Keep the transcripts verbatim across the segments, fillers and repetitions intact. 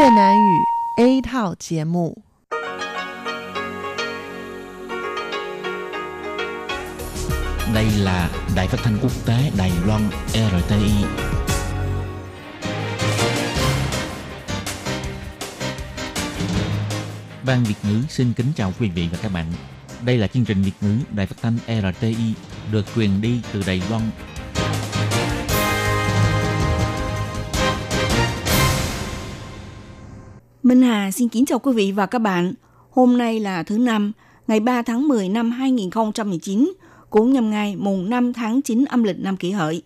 Việt Nam ngữ A thảo节目. Đây là Đài Phát thanh Quốc tế Đài Loan rờ tê i. Ban Việt ngữ xin kính chào quý vị và các bạn. Đây là chương trình Việt ngữ Đài Phát thanh rờ tê i được truyền đi từ Đài Loan. Minh Hà xin kính chào quý vị và các bạn. Hôm nay là thứ Năm, ngày ba tháng mười năm hai nghìn không trăm mười chín, cũng nhằm ngày mùng năm tháng chín âm lịch năm Kỷ Hợi.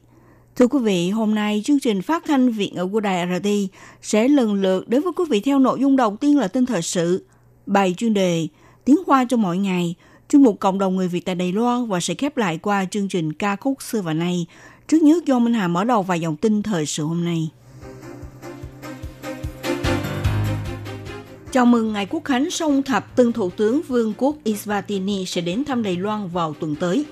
Thưa quý vị, hôm nay chương trình phát thanh Việt ngữ của Đài rờ tê i sẽ lần lượt đến với quý vị theo nội dung đầu tiên là tin thời sự, bài chuyên đề, tiếng Hoa cho mỗi ngày, chuyên mục cộng đồng người Việt tại Đài Loan và sẽ khép lại qua chương trình ca khúc xưa và nay. Trước nhất do Minh Hà mở đầu vài dòng tin thời sự hôm nay. Chào mừng Ngày Quốc Khánh Song Thập, tân Thủ tướng Vương quốc Eswatini sẽ đến thăm Đài Loan vào tuần tới.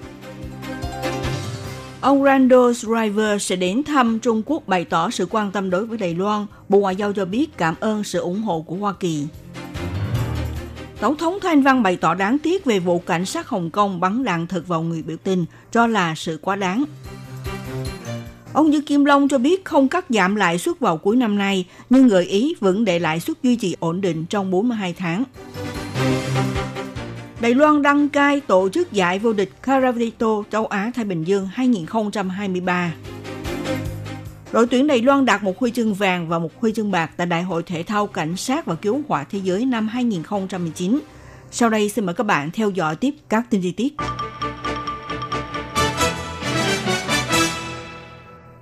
Ông Randall Schriver sẽ đến thăm Trung Quốc bày tỏ sự quan tâm đối với Đài Loan. Bộ Ngoại giao cho biết cảm ơn sự ủng hộ của Hoa Kỳ. Tổng thống Thanh Văn bày tỏ đáng tiếc về vụ cảnh sát Hồng Kông bắn đạn thật vào người biểu tình, cho là sự quá đáng. Ông Dương Kim Long cho biết không cắt giảm lãi suất vào cuối năm nay, nhưng gợi ý vẫn để lãi suất duy trì ổn định trong bốn mươi hai tháng. Đài Loan đăng cai tổ chức giải vô địch Karatedo châu Á-Thái Bình Dương hai không hai ba. Đội tuyển Đài Loan đạt một huy chương vàng và một huy chương bạc tại Đại hội Thể thao Cảnh sát và Cứu hỏa Thế giới năm hai không một chín. Sau đây xin mời các bạn theo dõi tiếp các tin chi tiết.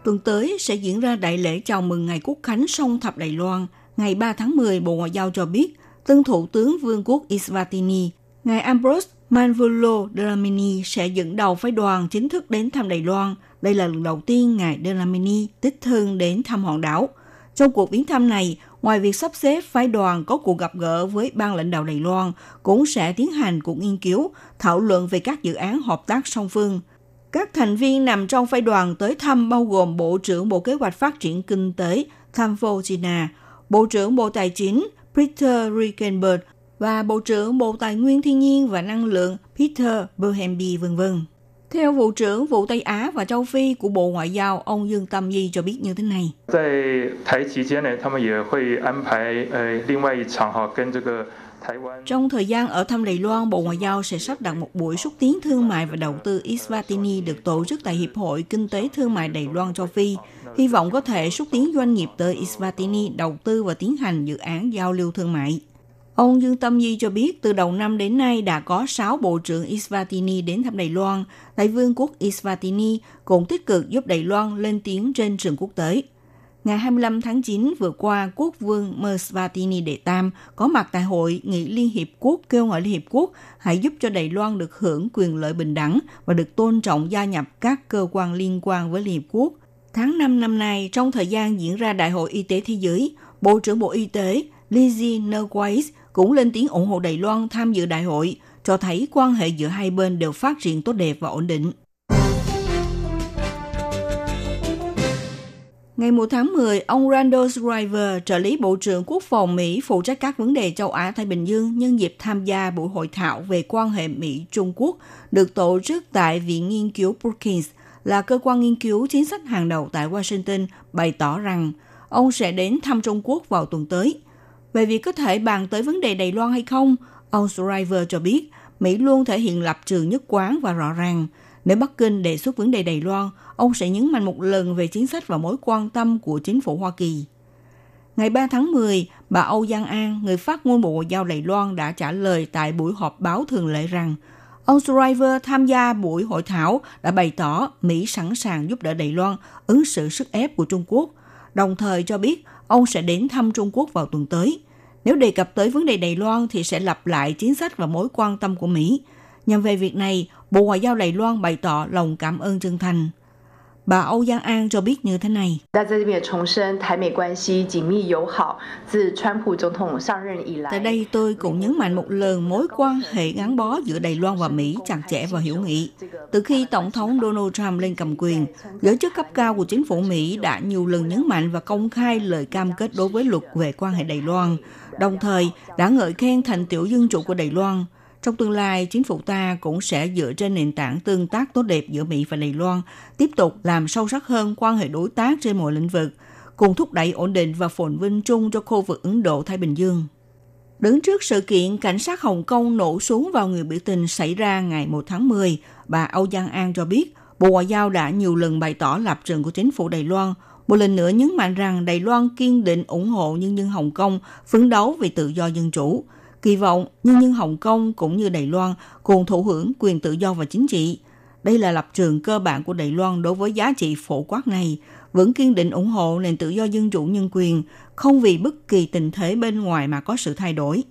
Tuần tới sẽ diễn ra đại lễ chào mừng Ngày Quốc Khánh Song Thập Đài Loan. Ngày ba tháng mười, Bộ Ngoại giao cho biết, tân Thủ tướng Vương quốc Eswatini, Ngài Ambrose Manvulo Dlamini sẽ dẫn đầu phái đoàn chính thức đến thăm Đài Loan. Đây là lần đầu tiên Ngài Dlamini đích thân đến thăm hòn đảo. Trong cuộc viếng thăm này, ngoài việc sắp xếp phái đoàn có cuộc gặp gỡ với ban lãnh đạo Đài Loan, cũng sẽ tiến hành cuộc nghiên cứu, thảo luận về các dự án hợp tác song phương. Các thành viên nằm trong phái đoàn tới thăm bao gồm Bộ trưởng Bộ Kế hoạch Phát triển Kinh tế Kampo Gina, Bộ trưởng Bộ Tài chính Peter Rickenberg và Bộ trưởng Bộ Tài nguyên Thiên nhiên và Năng lượng Peter Bohembe, vân vân. Theo Vụ trưởng Vụ Tây Á và Châu Phi của Bộ Ngoại giao, ông Dương Tâm Di cho biết như thế này. Trong thời gian ở thăm Đài Loan, Bộ Ngoại giao sẽ sắp đặt một buổi xúc tiến thương mại và đầu tư Eswatini được tổ chức tại Hiệp hội Kinh tế Thương mại Đài Loan-Châu Phi, hy vọng có thể xúc tiến doanh nghiệp tới Eswatini đầu tư và tiến hành dự án giao lưu thương mại. Ông Dương Tâm Di cho biết từ đầu năm đến nay đã có sáu bộ trưởng Eswatini đến thăm Đài Loan, tại Vương quốc Eswatini cũng tích cực giúp Đài Loan lên tiếng trên trường quốc tế. Ngày hai mươi lăm tháng chín vừa qua, quốc vương Mersvatini đệ tam có mặt tại hội nghị Liên Hiệp Quốc kêu gọi Liên Hiệp Quốc hãy giúp cho Đài Loan được hưởng quyền lợi bình đẳng và được tôn trọng gia nhập các cơ quan liên quan với Liên Hiệp Quốc. Tháng năm năm nay, trong thời gian diễn ra Đại hội Y tế Thế giới, Bộ trưởng Bộ Y tế Lizzie Nerwais cũng lên tiếng ủng hộ Đài Loan tham dự đại hội, cho thấy quan hệ giữa hai bên đều phát triển tốt đẹp và ổn định. Ngày mùng một tháng mười, ông Randall Schriver, trợ lý Bộ trưởng Quốc phòng Mỹ phụ trách các vấn đề châu Á-Thái Bình Dương, nhân dịp tham gia buổi hội thảo về quan hệ Mỹ-Trung Quốc được tổ chức tại Viện Nghiên cứu Brookings, là cơ quan nghiên cứu chính sách hàng đầu tại Washington, bày tỏ rằng ông sẽ đến thăm Trung Quốc vào tuần tới. Về việc có thể bàn tới vấn đề Đài Loan hay không, ông Schriver cho biết Mỹ luôn thể hiện lập trường nhất quán và rõ ràng. Nếu Bắc Kinh đề xuất vấn đề Đài Loan, ông sẽ nhấn mạnh một lần về chính sách và mối quan tâm của chính phủ Hoa Kỳ. Ngày ba tháng mười, bà Âu Giang An, người phát ngôn Bộ Ngoại giao Đài Loan đã trả lời tại buổi họp báo thường lệ rằng ông Schriver tham gia buổi hội thảo đã bày tỏ Mỹ sẵn sàng giúp đỡ Đài Loan ứng xử sức ép của Trung Quốc, đồng thời cho biết ông sẽ đến thăm Trung Quốc vào tuần tới. Nếu đề cập tới vấn đề Đài Loan thì sẽ lặp lại chính sách và mối quan tâm của Mỹ. Nhằm về việc này, Bộ Ngoại giao Đài Loan bày tỏ lòng cảm ơn chân thành. Bà Âu Giang An cho biết như thế này. Tại đây tôi cũng nhấn mạnh một lần mối quan hệ gắn bó giữa Đài Loan và Mỹ chặt chẽ và hữu nghị. Từ khi Tổng thống Donald Trump lên cầm quyền, giới chức cấp cao của chính phủ Mỹ đã nhiều lần nhấn mạnh và công khai lời cam kết đối với luật về quan hệ Đài Loan, đồng thời đã ngợi khen thành tựu dân chủ của Đài Loan. Trong tương lai, chính phủ ta cũng sẽ dựa trên nền tảng tương tác tốt đẹp giữa Mỹ và Đài Loan, tiếp tục làm sâu sắc hơn quan hệ đối tác trên mọi lĩnh vực, cùng thúc đẩy ổn định và phồn vinh chung cho khu vực Ấn Độ-Thái Bình Dương. Đứng trước sự kiện cảnh sát Hồng Kông nổ súng vào người biểu tình xảy ra ngày mồng một tháng mười, bà Âu Giang An cho biết Bộ Ngoại giao đã nhiều lần bày tỏ lập trường của chính phủ Đài Loan, một lần nữa nhấn mạnh rằng Đài Loan kiên định ủng hộ nhân dân Hồng Kông phấn đấu vì tự do dân chủ. Kỳ vọng nhân dân Hồng Kông cũng như Đài Loan cùng thụ hưởng quyền tự do và chính trị. Đây là lập trường cơ bản của Đài Loan đối với giá trị phổ quát này, vẫn kiên định ủng hộ nền tự do dân chủ nhân quyền, không vì bất kỳ tình thế bên ngoài mà có sự thay đổi.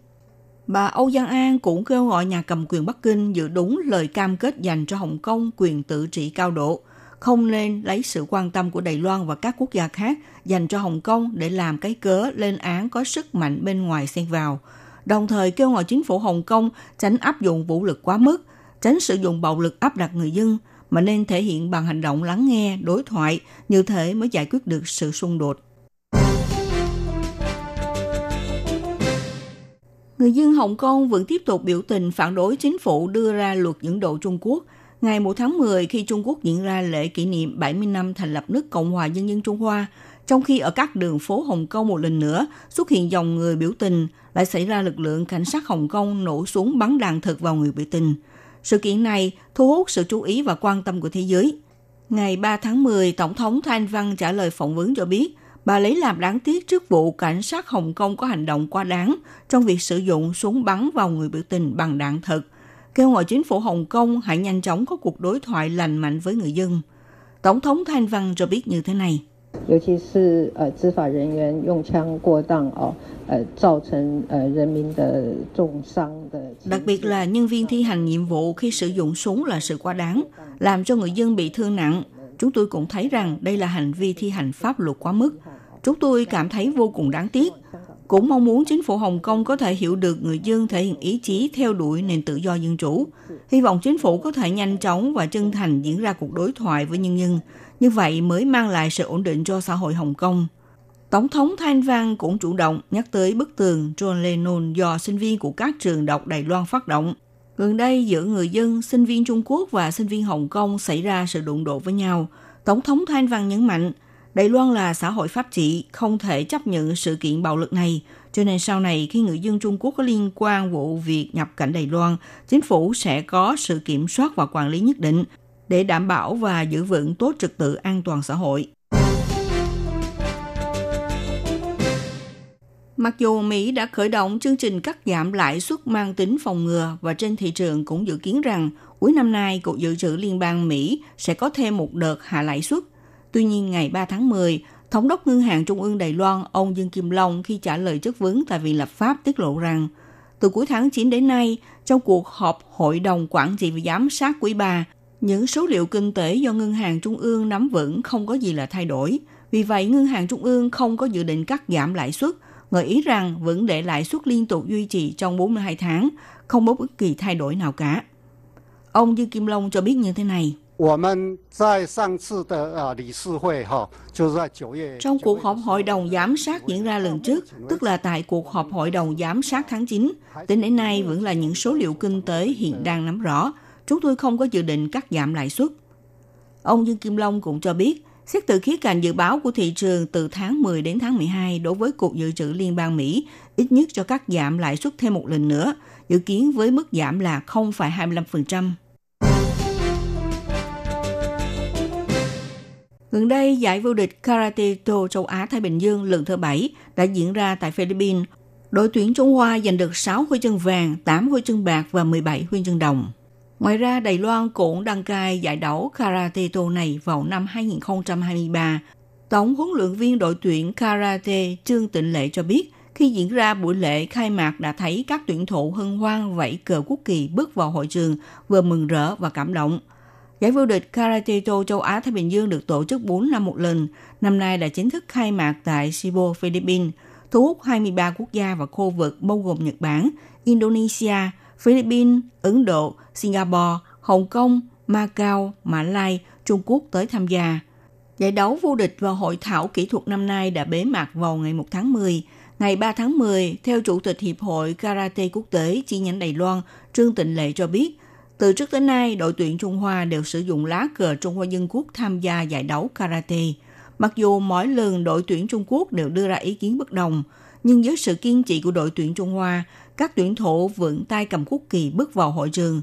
Bà Âu Giang An cũng kêu gọi nhà cầm quyền Bắc Kinh giữ đúng lời cam kết dành cho Hồng Kông quyền tự trị cao độ, không nên lấy sự quan tâm của Đài Loan và các quốc gia khác dành cho Hồng Kông để làm cái cớ lên án có sức mạnh bên ngoài xen vào. Đồng thời kêu gọi chính phủ Hồng Kông tránh áp dụng vũ lực quá mức, tránh sử dụng bạo lực áp đặt người dân, mà nên thể hiện bằng hành động lắng nghe, đối thoại, như thế mới giải quyết được sự xung đột. Người dân Hồng Kông vẫn tiếp tục biểu tình phản đối chính phủ đưa ra luật dẫn độ Trung Quốc. Ngày mồng một tháng mười, khi Trung Quốc diễn ra lễ kỷ niệm bảy mươi năm thành lập nước Cộng hòa Nhân dân Trung Hoa, trong khi ở các đường phố Hồng Kông một lần nữa xuất hiện dòng người biểu tình, lại xảy ra lực lượng cảnh sát Hồng Kông nổ súng bắn đạn thật vào người biểu tình. Sự kiện này thu hút sự chú ý và quan tâm của thế giới. Ngày ba tháng mười, Tổng thống Thanh Văn trả lời phỏng vấn cho biết, bà lấy làm đáng tiếc trước vụ cảnh sát Hồng Kông có hành động quá đáng trong việc sử dụng súng bắn vào người biểu tình bằng đạn thật, kêu gọi chính phủ Hồng Kông hãy nhanh chóng có cuộc đối thoại lành mạnh với người dân. Tổng thống Thanh Văn cho biết như thế này. Đặc biệt là nhân viên thi hành nhiệm vụ khi sử dụng súng là sự quá đáng, làm cho người dân bị thương nặng. Chúng tôi cũng thấy rằng đây là hành vi thi hành pháp luật quá mức. Chúng tôi cảm thấy vô cùng đáng tiếc. Cũng mong muốn chính phủ Hồng Kông có thể hiểu được người dân thể hiện ý chí theo đuổi nền tự do dân chủ. Hy vọng chính phủ có thể nhanh chóng và chân thành diễn ra cuộc đối thoại với nhân dân. Như vậy mới mang lại sự ổn định cho xã hội Hồng Kông. Tổng thống Thanh Văn cũng chủ động nhắc tới bức tường John Lennon do sinh viên của các trường đọc Đài Loan phát động. Gần đây, giữa người dân, sinh viên Trung Quốc và sinh viên Hồng Kông xảy ra sự đụng độ với nhau. Tổng thống Thanh Văn nhấn mạnh, Đài Loan là xã hội pháp trị, không thể chấp nhận sự kiện bạo lực này. Cho nên sau này, khi người dân Trung Quốc có liên quan vụ việc nhập cảnh Đài Loan, chính phủ sẽ có sự kiểm soát và quản lý nhất định, để đảm bảo và giữ vững tốt trật tự an toàn xã hội. Mặc dù Mỹ đã khởi động chương trình cắt giảm lãi suất mang tính phòng ngừa và trên thị trường cũng dự kiến rằng cuối năm nay Cục Dự trữ Liên bang Mỹ sẽ có thêm một đợt hạ lãi suất. Tuy nhiên ngày ba tháng mười, Thống đốc Ngân hàng Trung ương Đài Loan ông Dương Kim Long khi trả lời chất vấn tại Viện Lập pháp tiết lộ rằng từ cuối tháng chín đến nay, trong cuộc họp Hội đồng Quản trị và Giám sát quý ba, những số liệu kinh tế do Ngân hàng Trung ương nắm vững không có gì là thay đổi. Vì vậy, Ngân hàng Trung ương không có dự định cắt giảm lãi suất, gợi ý rằng vẫn để lãi suất liên tục duy trì trong bốn mươi hai tháng, không có bất kỳ thay đổi nào cả. Ông Dương Kim Long cho biết như thế này. Trong cuộc họp Hội đồng Giám sát diễn ra lần trước, tức là tại cuộc họp Hội đồng Giám sát tháng chín, tính đến nay vẫn là những số liệu kinh tế hiện đang nắm rõ. Chúng tôi không có dự định cắt giảm lãi suất. Ông Dương Kim Long cũng cho biết, xét từ khía cạnh dự báo của thị trường từ tháng mười đến tháng mười hai đối với Cục Dự trữ Liên bang Mỹ, ít nhất cho cắt giảm lãi suất thêm một lần nữa, dự kiến với mức giảm là không phẩy hai mươi lăm phần trăm. Gần đây, giải vô địch Karate Tô châu Á-Thái Bình Dương lần thứ bảy đã diễn ra tại Philippines. Đội tuyển Trung Hoa giành được sáu huy chương vàng, tám huy chương bạc và mười bảy huy chương đồng. Ngoài ra, Đài Loan cũng đăng cai giải đấu Karate Tô này vào năm hai không hai ba. Tổng huấn luyện viên đội tuyển Karate Trương Tịnh Lệ cho biết, khi diễn ra buổi lễ khai mạc đã thấy các tuyển thủ hân hoan vẫy cờ quốc kỳ bước vào hội trường, vừa mừng rỡ và cảm động. Giải vô địch Karate Châu châu Á-Thái Bình Dương được tổ chức bốn năm một lần, năm nay đã chính thức khai mạc tại Cebu, Philippines, thu hút hai mươi ba quốc gia và khu vực bao gồm Nhật Bản, Indonesia, Philippines, Ấn Độ, Singapore, Hồng Kông, Macau, Mã Lai, Trung Quốc tới tham gia. Giải đấu vô địch và hội thảo kỹ thuật năm nay đã bế mạc vào ngày mùng một tháng mười. Ngày ba tháng mười, theo Chủ tịch Hiệp hội Karate Quốc tế chi nhánh Đài Loan, Trương Tịnh Lệ cho biết, từ trước tới nay, đội tuyển Trung Hoa đều sử dụng lá cờ Trung Hoa Dân Quốc tham gia giải đấu karate. Mặc dù mỗi lần đội tuyển Trung Quốc đều đưa ra ý kiến bất đồng, nhưng với sự kiên trì của đội tuyển Trung Hoa, các tuyển thủ vươn tay cầm quốc kỳ bước vào hội trường.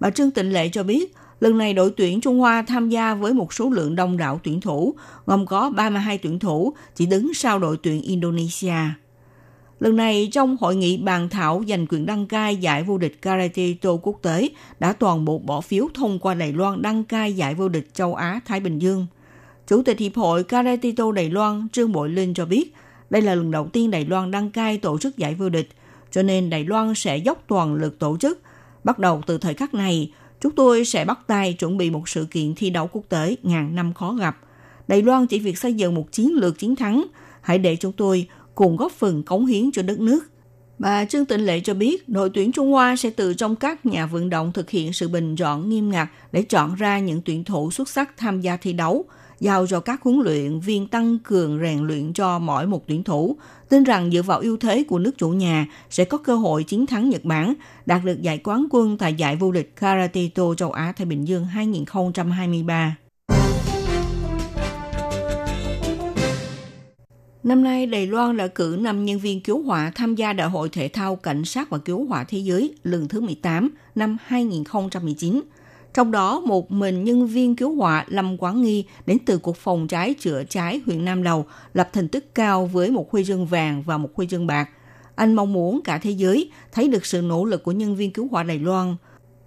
Bà Trương Tịnh Lệ cho biết, lần này đội tuyển Trung Hoa tham gia với một số lượng đông đảo tuyển thủ, gồm có ba mươi hai tuyển thủ chỉ đứng sau đội tuyển Indonesia. Lần này, trong hội nghị bàn thảo giành quyền đăng cai giải vô địch Karate Tô quốc tế đã toàn bộ bỏ phiếu thông qua Đài Loan đăng cai giải vô địch châu Á-Thái Bình Dương. Chủ tịch Hiệp hội Karate Tô Đài Loan Trương Bội Linh cho biết, đây là lần đầu tiên Đài Loan đăng cai tổ chức giải vô địch, cho nên Đài Loan sẽ dốc toàn lực tổ chức. Bắt đầu từ thời khắc này, chúng tôi sẽ bắt tay chuẩn bị một sự kiện thi đấu quốc tế ngàn năm khó gặp. Đài Loan chỉ việc xây dựng một chiến lược chiến thắng. Hãy để chúng tôi cùng góp phần cống hiến cho đất nước. Bà Trương Tịnh Lệ cho biết, đội tuyển Trung Hoa sẽ từ trong các nhà vận động thực hiện sự bình chọn nghiêm ngặt để chọn ra những tuyển thủ xuất sắc tham gia thi đấu, giao cho các huấn luyện viên tăng cường rèn luyện cho mỗi một tuyển thủ, tin rằng dựa vào ưu thế của nước chủ nhà sẽ có cơ hội chiến thắng Nhật Bản, đạt được giải quán quân tại giải vô địch Karate Tô châu Á-Thái Bình Dương hai không hai ba. Năm nay, Đài Loan đã cử năm nhân viên cứu hỏa tham gia Đại hội Thể thao Cảnh sát và Cứu hỏa Thế giới lần thứ mười tám năm hai không một chín. Trong đó, một mình nhân viên cứu hỏa Lâm Quán Nghi đến từ Cục Phòng cháy chữa cháy huyện Nam Lầu lập thành tích cao với một huy chương vàng và một huy chương bạc. Anh mong muốn cả thế giới thấy được sự nỗ lực của nhân viên cứu hỏa Đài Loan.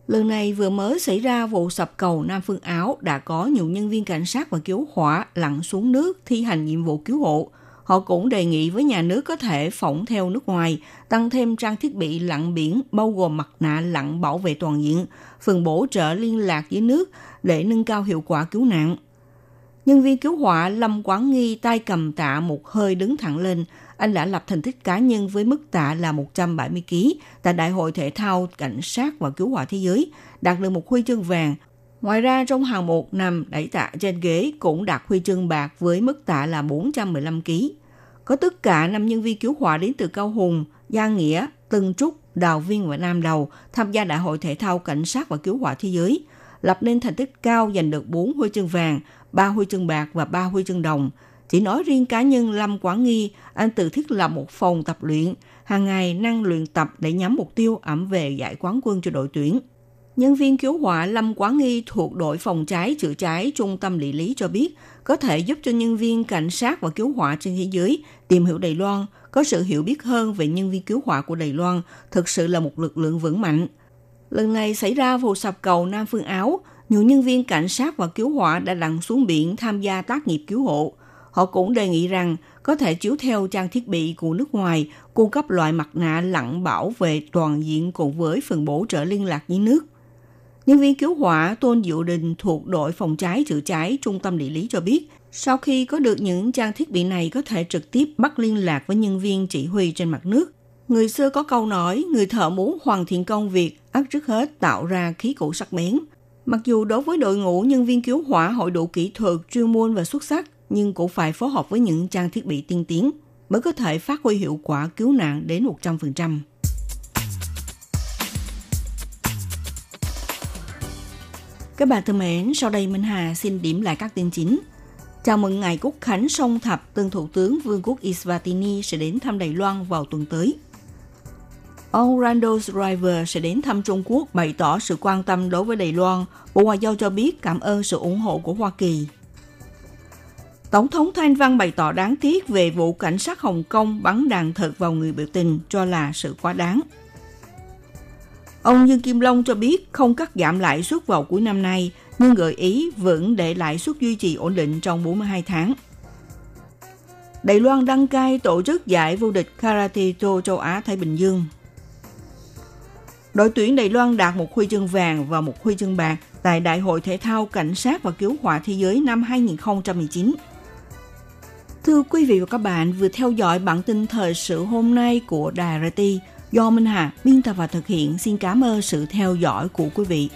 Lần này vừa mới xảy ra vụ sập cầu Nam Phương Áo đã có nhiều nhân viên cảnh sát và cứu hỏa lặn xuống nước thi hành nhiệm vụ cứu hộ. Họ cũng đề nghị với nhà nước có thể phỏng theo nước ngoài, tăng thêm trang thiết bị lặn biển bao gồm mặt nạ lặn bảo vệ toàn diện, phần bổ trợ liên lạc với nước để nâng cao hiệu quả cứu nạn. Nhân viên cứu hỏa Lâm Quán Nghi tay cầm tạ một hơi đứng thẳng lên. Anh đã lập thành tích cá nhân với mức tạ là một trăm bảy mươi ki lô gam tại Đại hội Thể thao Cảnh sát và Cứu hỏa Thế giới, đạt được một huy chương vàng. Ngoài ra, trong hàng một năm, đẩy tạ trên ghế cũng đạt huy chương bạc với mức tạ là bốn trăm mười lăm ki lô gam. Có tất cả năm nhân viên cứu hỏa đến từ Cao Hùng, Gia Nghĩa, Tân Trúc, Đào Viên và Nam Đầu tham gia Đại hội Thể thao Cảnh sát và Cứu hỏa Thế giới, lập nên thành tích cao giành được bốn huy chương vàng, ba huy chương bạc và ba huy chương đồng. Chỉ nói riêng cá nhân Lâm Quán Nghi, anh tự thiết lập một phòng tập luyện, hàng ngày năng luyện tập để nhắm mục tiêu ẵm về giải quán quân cho đội tuyển. Nhân viên cứu hỏa Lâm Quán Nghi thuộc đội phòng cháy chữa cháy Trung tâm Địa lý cho biết, có thể giúp cho nhân viên cảnh sát và cứu hỏa trên thế giới tìm hiểu Đài Loan, có sự hiểu biết hơn về nhân viên cứu hỏa của Đài Loan, thực sự là một lực lượng vững mạnh. Lần này xảy ra vụ sập cầu Nam Phương Áo, nhiều nhân viên cảnh sát và cứu hỏa đã lặn xuống biển tham gia tác nghiệp cứu hộ. Họ cũng đề nghị rằng có thể chiếu theo trang thiết bị của nước ngoài, cung cấp loại mặt nạ lặn bảo vệ toàn diện cùng với phần bổ trợ liên lạc với nước. Nhân viên cứu hỏa Tôn Diệu Đình thuộc đội phòng cháy chữa cháy Trung tâm Địa lý cho biết, sau khi có được những trang thiết bị này có thể trực tiếp bắt liên lạc với nhân viên chỉ huy trên mặt nước. Người xưa có câu nói, người thợ muốn hoàn thiện công việc, ắt trước hết tạo ra khí cụ sắc bén. Mặc dù đối với đội ngũ nhân viên cứu hỏa hội đủ kỹ thuật, chuyên môn và xuất sắc, nhưng cũng phải phối hợp với những trang thiết bị tiên tiến mới có thể phát huy hiệu quả cứu nạn đến một trăm phần trăm. Các bạn thân mến, sau đây Minh Hà xin điểm lại các tin chính. Chào mừng ngày Quốc khánh Song Thập, Tân Thủ tướng Vương quốc Eswatini sẽ đến thăm Đài Loan vào tuần tới. Ông Randall Schriver sẽ đến thăm Trung Quốc bày tỏ sự quan tâm đối với Đài Loan. Bộ Ngoại giao cho biết cảm ơn sự ủng hộ của Hoa Kỳ. Tổng thống Thanh Văn bày tỏ đáng tiếc về vụ cảnh sát Hồng Kông bắn đạn thật vào người biểu tình, cho là sự quá đáng. Ông Dương Kim Long cho biết không cắt giảm lãi suất vào cuối năm nay, nhưng gợi ý vẫn để lãi suất duy trì ổn định trong bốn mươi hai tháng. Đài Loan đăng cai tổ chức giải vô địch Karate Tô châu Á-Thái Bình Dương. Đội tuyển Đài Loan đạt một huy chương vàng và một huy chương bạc, tại Đại hội Thể thao Cảnh sát và Cứu hỏa Thế giới năm hai không một chín. Thưa quý vị và các bạn, vừa theo dõi bản tin thời sự hôm nay của Đài rờ tê i do Minh Hà biên tập và thực hiện. Xin cảm ơn sự theo dõi của quý vị.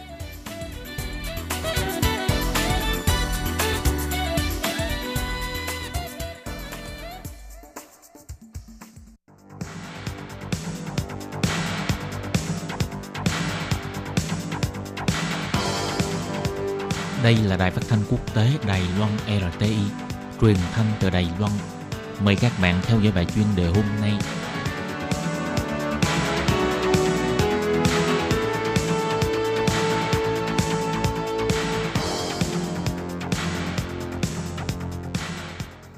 Đây là đài phát thanh quốc tế Đài Loan rờ tê i, truyền thanh từ Đài Loan. Mời các bạn theo dõi bài chuyên đề hôm nay.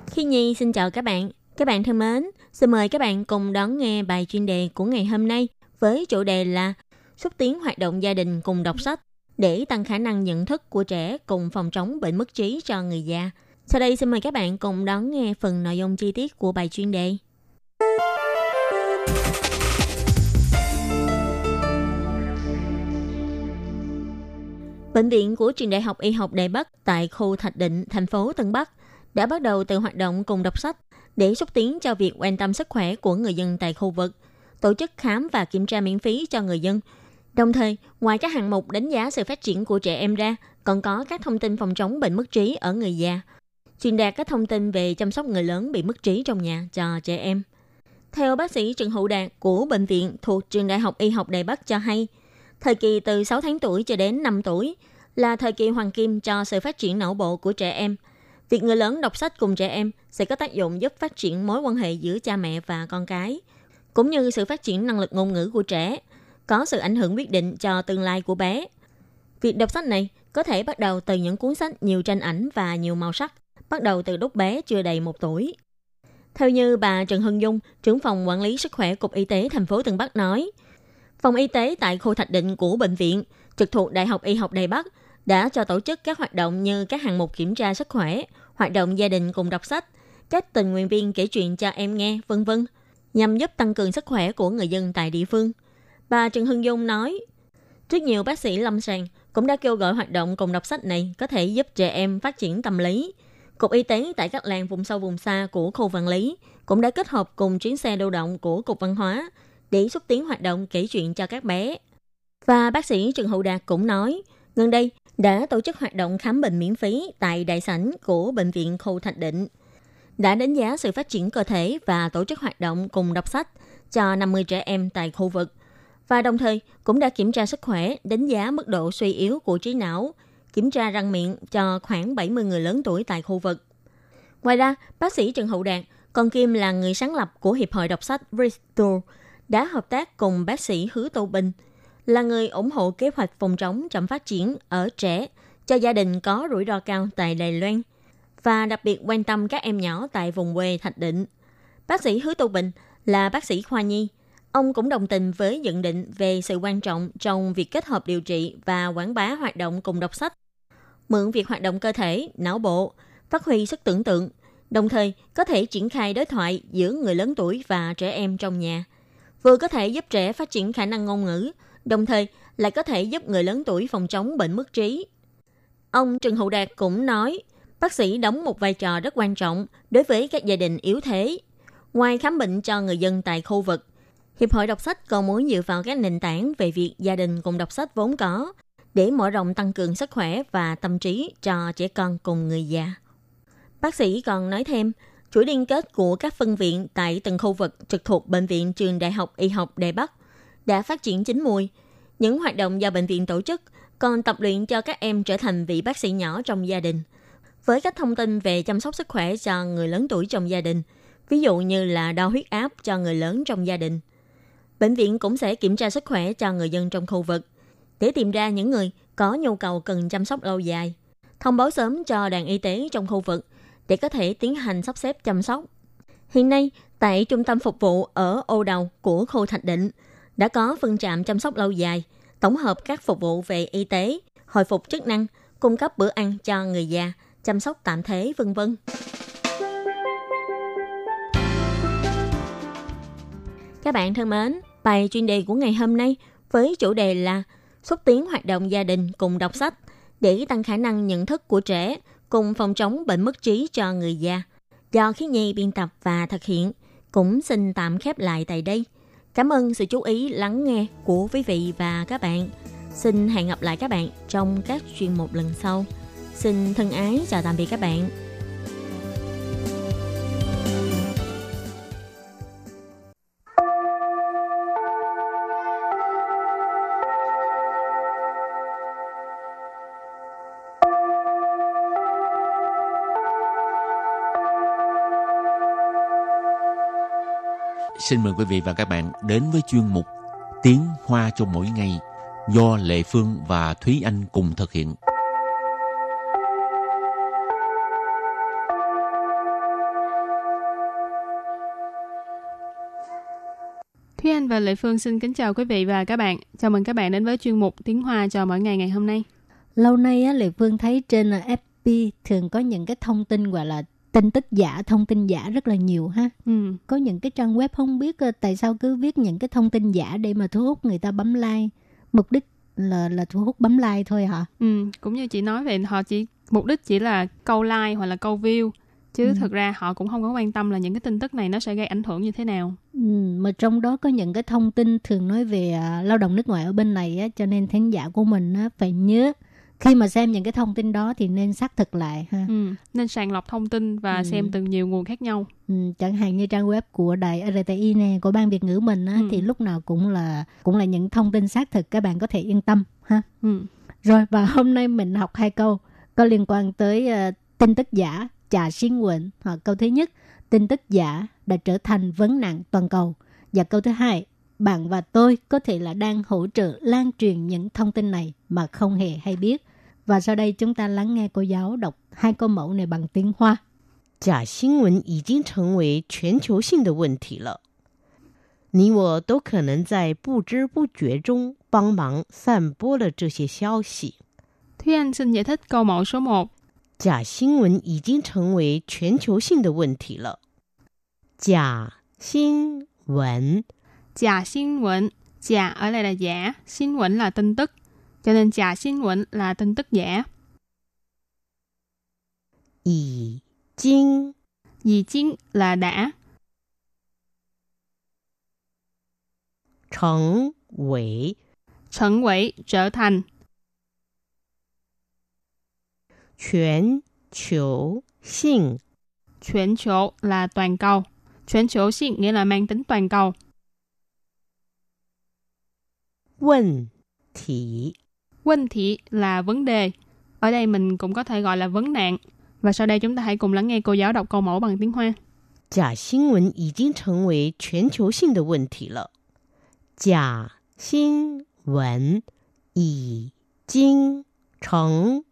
Khi Nhi xin chào các bạn. Các bạn thân mến, xin mời các bạn cùng đón nghe bài chuyên đề của ngày hôm nay với chủ đề là xúc tiến hoạt động gia đình cùng đọc sách để tăng khả năng nhận thức của trẻ cùng phòng chống bệnh mất trí cho người già. Sau đây xin mời các bạn cùng đón nghe phần nội dung chi tiết của bài chuyên đề. Bệnh viện của Trường Đại học Y học Đài Bắc tại khu Thạch Định, thành phố Tân Bắc đã bắt đầu từ hoạt động cùng đọc sách để xúc tiến cho việc quan tâm sức khỏe của người dân tại khu vực, tổ chức khám và kiểm tra miễn phí cho người dân. Đồng thời, ngoài các hạng mục đánh giá sự phát triển của trẻ em ra, còn có các thông tin phòng chống bệnh mất trí ở người già, truyền đạt các thông tin về chăm sóc người lớn bị mất trí trong nhà cho trẻ em. Theo bác sĩ Trần Hữu Đạt của Bệnh viện thuộc Trường Đại học Y học Đài Bắc cho hay, thời kỳ từ sáu tháng tuổi cho đến năm tuổi là thời kỳ hoàng kim cho sự phát triển não bộ của trẻ em. Việc người lớn đọc sách cùng trẻ em sẽ có tác dụng giúp phát triển mối quan hệ giữa cha mẹ và con cái, cũng như sự phát triển năng lực ngôn ngữ của trẻ, có sự ảnh hưởng quyết định cho tương lai của bé. Việc đọc sách này có thể bắt đầu từ những cuốn sách nhiều tranh ảnh và nhiều màu sắc, bắt đầu từ lúc bé chưa đầy một tuổi. Theo như bà Trần Hưng Dung, trưởng phòng quản lý sức khỏe Cục Y tế thành phố Tân Bắc nói, phòng y tế tại khu Thạch Định của bệnh viện trực thuộc Đại học Y học Đài Bắc đã cho tổ chức các hoạt động như các hạng mục kiểm tra sức khỏe, hoạt động gia đình cùng đọc sách, các tình nguyện viên kể chuyện cho em nghe, vân vân, nhằm giúp tăng cường sức khỏe của người dân tại địa phương. Bà Trần Hưng Dung nói, rất nhiều bác sĩ lâm sàng cũng đã kêu gọi hoạt động cùng đọc sách này có thể giúp trẻ em phát triển tâm lý. Cục Y tế tại các làng vùng sâu vùng xa của khu Vạn Lý cũng đã kết hợp cùng chuyến xe lưu động của Cục Văn hóa để xúc tiến hoạt động kể chuyện cho các bé. Và bác sĩ Trần Hữu Đạt cũng nói, gần đây đã tổ chức hoạt động khám bệnh miễn phí tại đại sảnh của Bệnh viện khu Thạch Định, đã đánh giá sự phát triển cơ thể và tổ chức hoạt động cùng đọc sách cho năm mươi trẻ em tại khu vực. Và đồng thời cũng đã kiểm tra sức khỏe, đánh giá mức độ suy yếu của trí não, kiểm tra răng miệng cho khoảng bảy mươi người lớn tuổi tại khu vực. Ngoài ra, bác sĩ Trần Hữu Đạt, còn kiêm là người sáng lập của Hiệp hội đọc sách Bristol, đã hợp tác cùng bác sĩ Hứa Tô Bình, là người ủng hộ kế hoạch phòng chống chậm phát triển ở trẻ cho gia đình có rủi ro cao tại Đài Loan và đặc biệt quan tâm các em nhỏ tại vùng quê Thạch Định. Bác sĩ Hứa Tô Bình là bác sĩ khoa nhi. Ông cũng đồng tình với nhận định về sự quan trọng trong việc kết hợp điều trị và quảng bá hoạt động cùng đọc sách, mượn việc hoạt động cơ thể, não bộ, phát huy sức tưởng tượng, đồng thời có thể triển khai đối thoại giữa người lớn tuổi và trẻ em trong nhà, vừa có thể giúp trẻ phát triển khả năng ngôn ngữ, đồng thời lại có thể giúp người lớn tuổi phòng chống bệnh mất trí. Ông Trần Hữu Đạt cũng nói, bác sĩ đóng một vai trò rất quan trọng đối với các gia đình yếu thế. Ngoài khám bệnh cho người dân tại khu vực, Hiệp hội đọc sách còn muốn dựa vào các nền tảng về việc gia đình cùng đọc sách vốn có để mở rộng tăng cường sức khỏe và tâm trí cho trẻ con cùng người già. Bác sĩ còn nói thêm, chuỗi liên kết của các phân viện tại từng khu vực trực thuộc Bệnh viện Trường Đại học Y học Đài Bắc đã phát triển chín mùi. Những hoạt động do bệnh viện tổ chức còn tập luyện cho các em trở thành vị bác sĩ nhỏ trong gia đình, với các thông tin về chăm sóc sức khỏe cho người lớn tuổi trong gia đình, ví dụ như là đo huyết áp cho người lớn trong gia đình. Bệnh viện cũng sẽ kiểm tra sức khỏe cho người dân trong khu vực để tìm ra những người có nhu cầu cần chăm sóc lâu dài, thông báo sớm cho đoàn y tế trong khu vực để có thể tiến hành sắp xếp chăm sóc. Hiện nay, tại trung tâm phục vụ ở Ô Đầu của khu Thạch Định đã có phân trạm chăm sóc lâu dài, tổng hợp các phục vụ về y tế, hồi phục chức năng, cung cấp bữa ăn cho người già, chăm sóc tạm thế, vân vân. Các bạn thân mến, bài chuyên đề của ngày hôm nay với chủ đề là xúc tiến hoạt động gia đình cùng đọc sách để tăng khả năng nhận thức của trẻ cùng phòng chống bệnh mất trí cho người già. Do Khí Nhi biên tập và thực hiện, cũng xin tạm khép lại tại đây. Cảm ơn sự chú ý lắng nghe của quý vị và các bạn. Xin hẹn gặp lại các bạn trong các chuyên mục lần sau. Xin thân ái chào tạm biệt các bạn. Xin mời quý vị và các bạn đến với chuyên mục Tiếng Hoa cho mỗi ngày do Lệ Phương và Thúy Anh cùng thực hiện. Thúy Anh và Lệ Phương xin kính chào quý vị và các bạn. Chào mừng các bạn đến với chuyên mục Tiếng Hoa cho mỗi ngày ngày hôm nay. Lâu nay á, Lệ Phương thấy trên ép pê thường có những cái thông tin gọi là tin tức giả, thông tin giả rất là nhiều ha. Ừ. Có những cái trang web không biết tại sao cứ viết những cái thông tin giả để mà thu hút người ta bấm like. Mục đích là là thu hút bấm like thôi hả? Ừ, cũng như chị nói vậy, họ chỉ mục đích chỉ là câu like hoặc là câu view. Chứ ừ. thực ra họ cũng không có quan tâm là những cái tin tức này nó sẽ gây ảnh hưởng như thế nào. Ừ, mà trong đó có những cái thông tin thường nói về à, lao động nước ngoài ở bên này á, cho nên thính giả của mình á, phải nhớ khi mà xem những cái thông tin đó thì nên xác thực lại ha. Ừ, nên sàng lọc thông tin và ừ. xem từ nhiều nguồn khác nhau. Ừ, chẳng hạn như trang web của đài rờ tê i này, của ban Việt ngữ mình á, ừ. thì lúc nào cũng là cũng là những thông tin xác thực, các bạn có thể yên tâm ha. Ừ. Rồi, và hôm nay mình học hai câu có liên quan tới uh, tin tức giả, trà xin quẩn. Câu thứ nhất, tin tức giả đã trở thành vấn nạn toàn cầu. Và câu thứ hai, bạn và tôi có thể là đang hỗ trợ lan truyền những thông tin này mà không hề hay biết. Và sau đây chúng ta lắng nghe cô giáo đọc hai câu mẫu này bằng tiếng Hoa. Giả tin tức đã trở thành một vấn đề toàn cầu. Bạn và tôi có thể là đang hỗ trợ lan truyền những thông tin. Thúy Anh xin giải thích câu mẫu số một. Giả tin tức đã trở thành một vấn đề toàn cầu. Giả tin tức. Giả tin tức, giả ở đây là giả, tin tức là tin tức, cho nên giả tin tức là tin tức giả. Ý chính, ý chính là đã. Thành vị, thành vị trở thành. Toàn cầu性, toàn cầu là toàn cầu, toàn cầu性nghĩa là mang tính toàn cầu. Vấn thị. Vấn thị là vấn đề. Ở đây mình cũng có thể gọi là vấn nạn. Và sau đây chúng ta hãy cùng lắng nghe cô giáo đọc câu mẫu bằng tiếng Hoa. Giả tin tức đã trở thành một toàn cầu tính vấn đề rồi. Giả tin tức đã trở thành một toàn cầu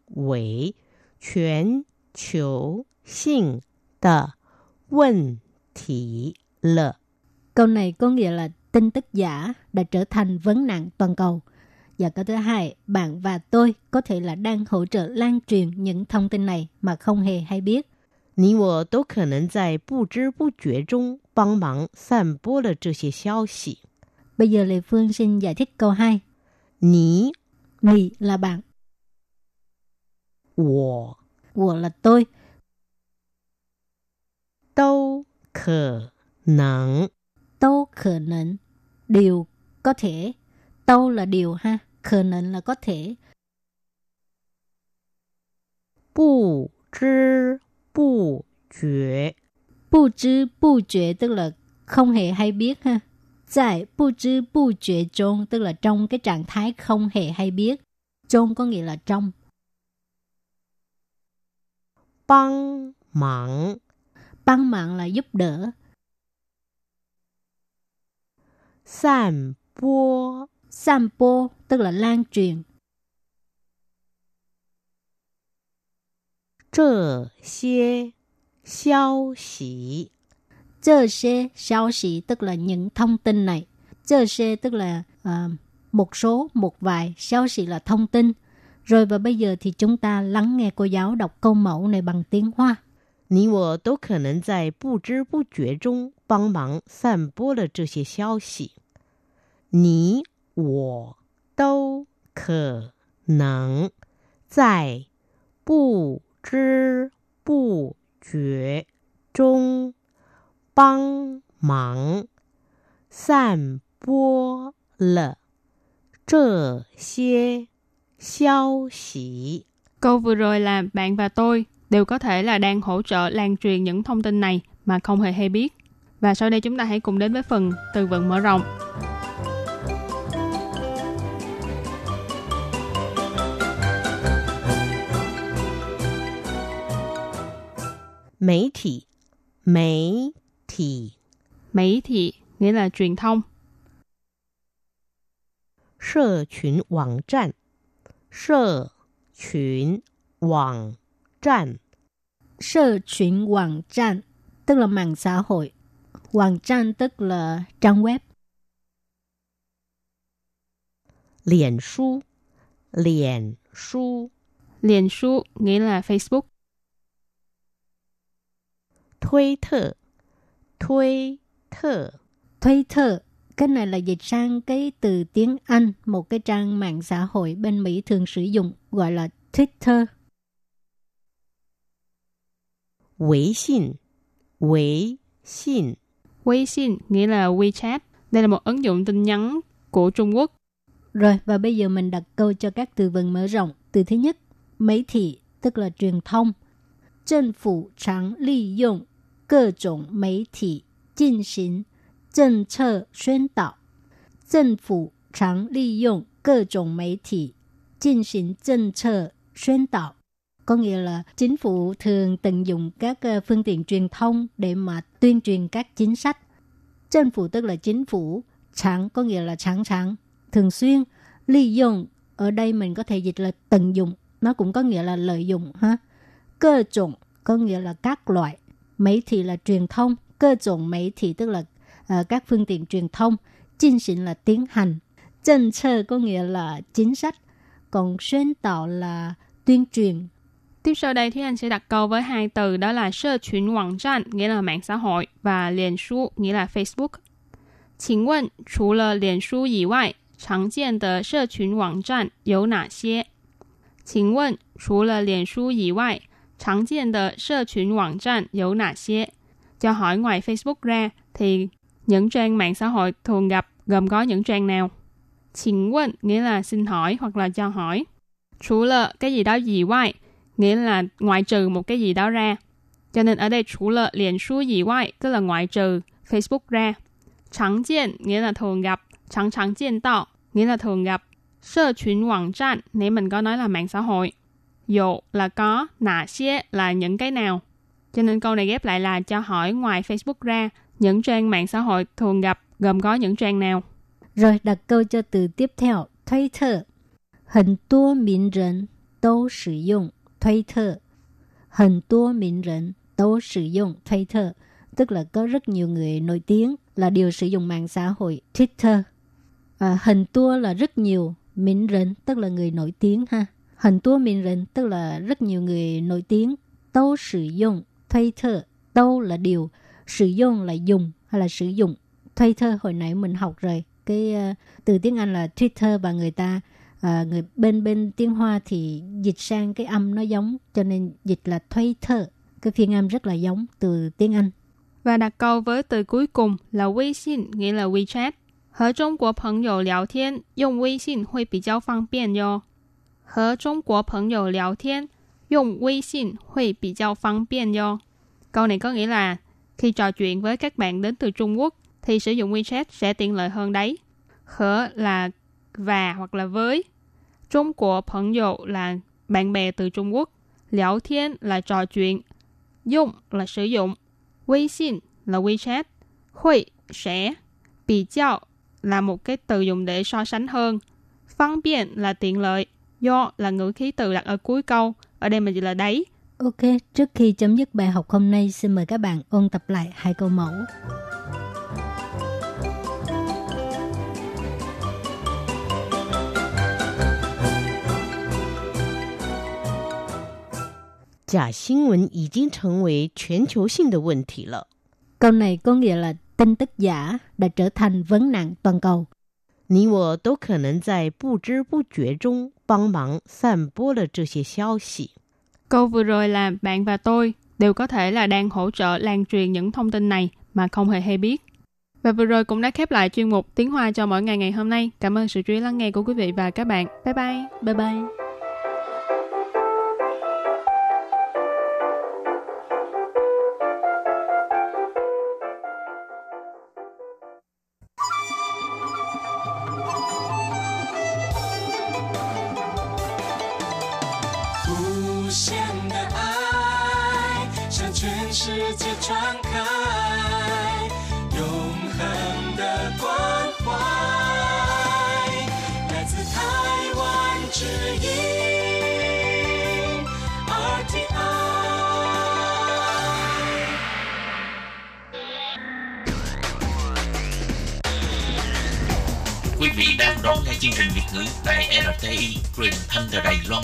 tính vấn đề rồi. Câu này có nghĩa là tin tức giả đã trở thành vấn nạn toàn cầu. Và câu thứ hai, bạn và tôi có thể là đang hỗ trợ lan truyền những thông tin này mà không hề hay biết. Bây giờ Lê Phương xin giải thích câu hai. Nǐ, nǐ là bạn. Wǒ, wǒ là tôi. Dǒu kè nèng, dǒu kè nèng điều có thể, tâu là điều ha, khả năng là có thể. Bù chứ bù juế, bù chứ bù juế tức là không hề hay biết ha. Tại bù chứ bù juế trong tức là trong cái trạng thái không hề hay biết. Trong có nghĩa là trong. Băng mạng, băng mạng là giúp đỡ. Sàn bố, sàn bố tức là lan truyền. Chợ xế, xáo xí. Chợ xế, xáo xí tức là những thông tin này. Chợ xế tức là uh, một số, một vài, xáo xí là thông tin. Rồi và bây giờ thì chúng ta lắng nghe cô giáo đọc câu mẫu này bằng tiếng Hoa. Nǐ wǒ dǒu kè nén zài bù zhì bù juē zhōng bǎng mǎng sàn bó le zhè xiē xiǎo xì. Nǐ wǒ dǒu kè nén 在不知不觉中帮忙散播了这些消息。Câu vừa rồi là bạn và tôi đều có thể là đang hỗ trợ lan truyền những thông tin này mà không hề hay biết. Và sau đây chúng ta hãy cùng đến với phần từ vựng mở rộng. Mấy thị, mấy thị. Mấy thị nghĩa là truyền thông. Sơ chuyến quảng trạm. Sơ chuyến quảng trạm. Sơ chuyến quảng trạm tức là mạng xã hội. Quảng trạm tức là trang web. Liền su. Liền su. Liền su nghĩa là Facebook. Thuê thợ. Thuê thợ. Thuê thợ. Cái này là dịch sang cái từ tiếng Anh, một cái trang mạng xã hội bên Mỹ thường sử dụng gọi là Twitter. Wei xin. Wei xin. Wei xin nghĩa là WeChat. Đây là một ứng dụng tin nhắn của Trung Quốc. Rồi, và bây giờ mình đặt câu cho các từ vựng mở rộng. Từ thứ nhất, mấy thị tức là truyền thông. Chính phủ thường lợi dụng các chủng媒体进行政策宣导。政府常利用各种媒体进行政策宣导。Có nghĩa là chính phủ thường tận dụng các phương tiện truyền thông để mà tuyên truyền các chính sách. Chính phủ tức là chính phủ, thường có nghĩa là thường xuyên, thường xuyên, lợi dụng ở đây mình có thể dịch là tận dụng, nó cũng có nghĩa là lợi dụng ha. Cơ chủng có nghĩa là các loại, mấy thì là truyền thông, cơ chủng mấy thì tức là uh, các phương tiện truyền thông, chính sách là tiến hành, chính sách có nghĩa là chính sách, còn xuyên tạo là tuyên truyền. Tiếp sau đây Thúy Anh sẽ đặt câu với hai từ đó là sơ chuyển quảng trang nghĩa là mạng xã hội và liền su nghĩa là Facebook. 请问除了脸书以外，常见的社群网站有哪些？ 请问除了脸书以外 常见的社群网站有哪些? Cho hỏi ngoài Facebook ra thì những trang mạng xã hội thường gặp gồm có những trang nào? 请问 nghĩa là xin hỏi hoặc là cho hỏi. 除了 cái gì đó gì ngoài nghĩa là ngoại trừ một cái gì đó ra. Cho nên ở đây 除了脸书以外 tức là ngoại trừ Facebook ra. 常见 nghĩa là thường gặp, 常常见到 nghĩa là thường gặp. 社群网站 nếu mình có nói là mạng xã hội. Dụ là có, nà xie là những cái nào. Cho nên câu này ghép lại là cho hỏi ngoài Facebook ra, những trang mạng xã hội thường gặp gồm có những trang nào. Rồi đặt câu cho từ tiếp theo, Twitter. Hẳn tố mình rần tố sử dụng Twitter. Hẳn tố mình rần tố sử dụng Twitter. Tức là có rất nhiều người nổi tiếng là đều sử dụng mạng xã hội Twitter. À, hẳn tố là rất nhiều, mình rần tức là người nổi tiếng ha. Hẳn tố mình rần tức là rất nhiều người nổi tiếng. Tố sử dụng Twitter. Tố là điều, sử dụng là dùng hay là sử dụng. Twitter hồi nãy mình học rồi. Cái uh, từ tiếng Anh là Twitter và người ta uh, người bên bên tiếng Hoa thì dịch sang cái âm nó giống, cho nên dịch là Twitter. Cái phiên âm rất là giống từ tiếng Anh. Và đặt câu với từ cuối cùng là Weixin nghĩa là WeChat. 和中国朋友聊天用微信会比较方便哟。 和中国朋友聊天用微信会比较方便哟。 Câu này có nghĩa là khi trò chuyện với các bạn đến từ Trung Quốc thì sử dụng WeChat sẽ tiện lợi hơn đấy. Hở là và hoặc là với. Trung Quốc朋友 là bạn bè từ Trung Quốc. Liao thiên là trò chuyện. Dùng là sử dụng. WeChat là WeChat. Hui sẽ. Bì chào là một cái từ dùng để so sánh hơn. Phang biện là tiện lợi. Do là ngữ khí từ đặt ở cuối câu. Ở đây mình chỉ là đấy. Ok, trước khi chấm dứt bài học hôm nay, xin mời các bạn ôn tập lại hai câu mẫu. Giả tin tức đã trở thành vấn đề toàn cầu. Câu này có nghĩa là tin tức giả đã trở thành vấn nạn toàn cầu. 帮忙散播了这些消息。Câu vừa rồi là bạn và tôi đều có thể là đang hỗ trợ lan truyền những thông tin này mà không hề hay biết. Và vừa rồi cũng đã khép lại chuyên mục Tiếng Hoa cho mỗi ngày ngày hôm nay. Cảm ơn sự chú ý lắng nghe của quý vị và các bạn. Bye bye. Bye bye. Quý vị đang đón nghe chương trình Việt ngữ tại rờ tê i truyền thanh từ Đài Loan.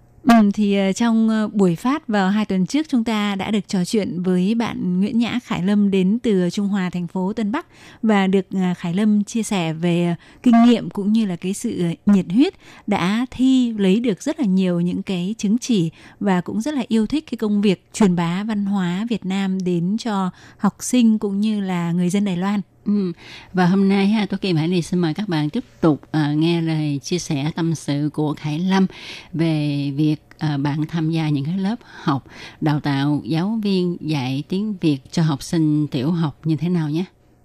Ừ, thì trong buổi phát vào hai tuần trước chúng ta đã được trò chuyện với bạn Nguyễn Nhã Khải Lâm đến từ Trung Hòa, thành phố Tân Bắc, và được Khải Lâm chia sẻ về kinh nghiệm cũng như là cái sự nhiệt huyết đã thi lấy được rất là nhiều những cái chứng chỉ và cũng rất là yêu thích cái công việc truyền bá văn hóa Việt Nam đến cho học sinh cũng như là người dân Đài Loan. Ừ. Và hôm nay ha, tôi Kim Hải Ly xin mời các bạn tiếp tục uh, nghe lời chia sẻ tâm sự của Khải Lâm về việc uh, bạn tham gia những cái lớp học đào tạo giáo viên dạy tiếng Việt cho học sinh tiểu học như thế nào nhé.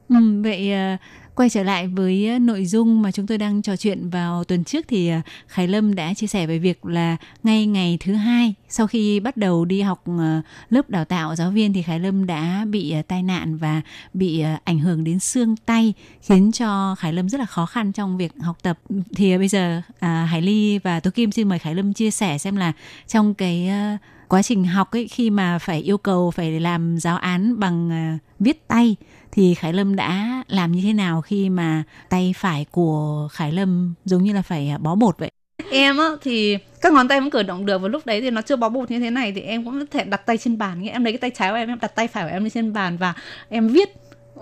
Ừ, vậy uh, quay trở lại với nội dung mà chúng tôi đang trò chuyện vào tuần trước thì uh, Khải Lâm đã chia sẻ về việc là ngay ngày thứ hai sau khi bắt đầu đi học uh, lớp đào tạo giáo viên thì Khải Lâm đã bị uh, tai nạn và bị uh, ảnh hưởng đến xương tay, khiến cho Khải Lâm rất là khó khăn trong việc học tập. Thì uh, bây giờ uh, Hải Ly và Tố Kim xin mời Khải Lâm chia sẻ xem là trong cái uh, quá trình học ấy, khi mà phải yêu cầu phải làm giáo án bằng uh, viết tay thì Khải Lâm đã làm như thế nào khi mà tay phải của Khải Lâm giống như là phải bó bột vậy? Em á, thì các ngón tay em cũng cử động được, và lúc đấy thì nó chưa bó bột như thế này thì em cũng có thể đặt tay trên bàn. Nghĩa em lấy cái tay trái của em, em đặt tay phải của em lên trên bàn và em viết.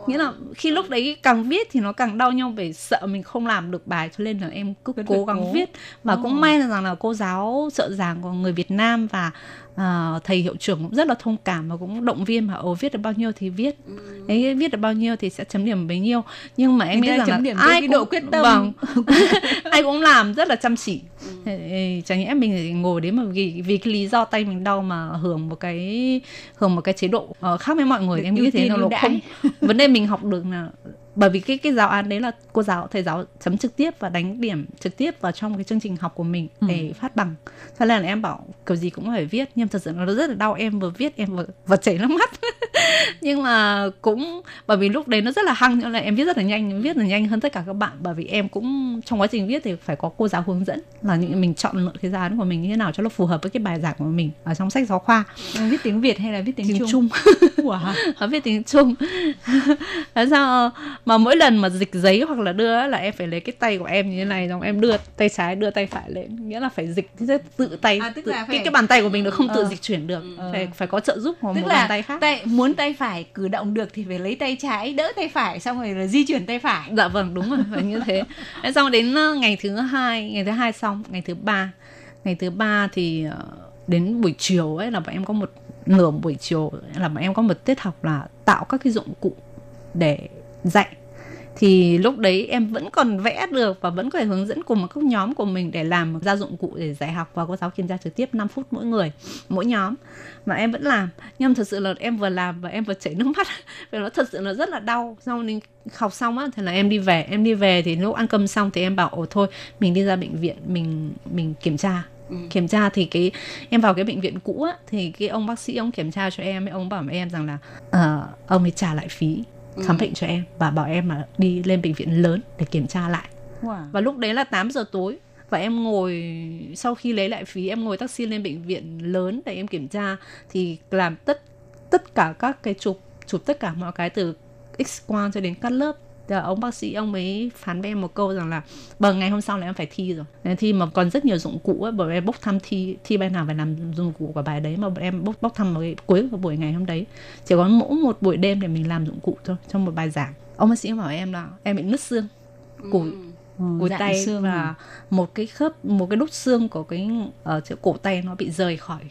Nghĩa là khi lúc đấy càng viết thì nó càng đau nhau, vì sợ mình không làm được bài cho nên là em cứ Đến cố gắng cố. viết. Và ừ. cũng may là rằng là cô giáo trợ giảng của người Việt Nam và uh, thầy hiệu trưởng cũng rất là thông cảm và cũng động viên mà ồ viết được bao nhiêu thì viết. Ừ. Đấy, viết được bao nhiêu thì sẽ chấm điểm bấy nhiêu. Nhưng mà em nghĩ rằng là ai cũng độ quyết tâm. Bằng, ai cũng làm rất là chăm chỉ. Ừ. Chẳng nhẽ mình ngồi đấy mà vì, vì cái lý do tay mình đau mà hưởng một cái hưởng một cái chế độ uh, khác với mọi người. Được, em nghĩ thế nó không. Vấn đề mình học được là bởi vì cái cái giáo án đấy là cô giáo thầy giáo chấm trực tiếp và đánh điểm trực tiếp vào trong cái chương trình học của mình để ừ. phát bằng, cho nên là em bảo kiểu gì cũng phải viết, nhưng thật sự nó rất là đau, em vừa viết em vừa, vừa chảy nước mắt nhưng mà cũng bởi vì lúc đấy nó rất là hăng nên là em viết rất là nhanh, em viết là nhanh hơn tất cả các bạn, bởi vì em cũng trong quá trình viết thì phải có cô giáo hướng dẫn là những mình chọn lựa cái giáo án của mình như thế nào cho nó phù hợp với cái bài giảng của mình ở trong sách giáo khoa. Em viết tiếng Việt hay là viết tiếng, tiếng Trung? Wow. Viết tiếng Trung. Sao mà mỗi lần mà dịch giấy hoặc là đưa là em phải lấy cái tay của em như thế này, xong em đưa tay trái đưa tay phải lên, nghĩa là phải dịch tự tay, à, tự, phải... cái, cái bàn tay của mình nó không tự ờ. dịch chuyển được, ờ. phải, phải có trợ giúp của tức một là bàn tay khác. Tay, muốn tay phải cử động được thì phải lấy tay trái đỡ tay phải, xong rồi là di chuyển tay phải. Dạ vâng, đúng rồi, phải như thế. Xong đến ngày thứ hai, ngày thứ hai xong, ngày thứ ba, ngày thứ ba thì đến buổi chiều ấy là bọn em có một nửa buổi chiều là bọn em có một tiết học là tạo các cái dụng cụ để dạy. Thì lúc đấy em vẫn còn vẽ được và vẫn có thể hướng dẫn cùng một các nhóm của mình để làm ra dụng cụ để dạy học, và cô giáo kiểm tra trực tiếp năm phút mỗi người, mỗi nhóm. Mà em vẫn làm, nhưng thật sự là em vừa làm và em vừa chảy nước mắt vì nó thật sự là rất là đau. Xong nên học xong á, thì là em đi về, em đi về thì lúc ăn cơm xong thì em bảo ồ thôi mình đi ra bệnh viện mình mình kiểm tra. Ừ. Kiểm tra thì cái em vào cái bệnh viện cũ á, thì cái ông bác sĩ ông kiểm tra cho em, ông bảo em rằng là uh, ông ấy trả lại phí khám bệnh cho em và bảo em là đi lên bệnh viện lớn để kiểm tra lại. Và lúc đấy là tám giờ tối. Và em ngồi, sau khi lấy lại phí, em ngồi taxi lên bệnh viện lớn để em kiểm tra. Thì làm tất tất cả các cái chụp, chụp tất cả mọi cái từ X-quang cho đến cắt lớp. Thì ông bác sĩ, ông ấy phán với em một câu rằng là bởi ngày hôm sau là em phải thi rồi. Nên thi mà còn rất nhiều dụng cụ ấy, bởi em bốc thăm thi, thi bài nào phải làm dụng cụ của bài đấy. Mà em bốc, bốc thăm vào cái cuối của buổi ngày hôm đấy. Chỉ có mỗi một buổi đêm để mình làm dụng cụ thôi, trong một bài giảng. Ông bác sĩ bảo em là em bị nứt xương cổ, ừ, cổ tay xương và hả? một cái khớp, một cái đốt xương của cái ở chỗ cổ tay nó bị rời khỏi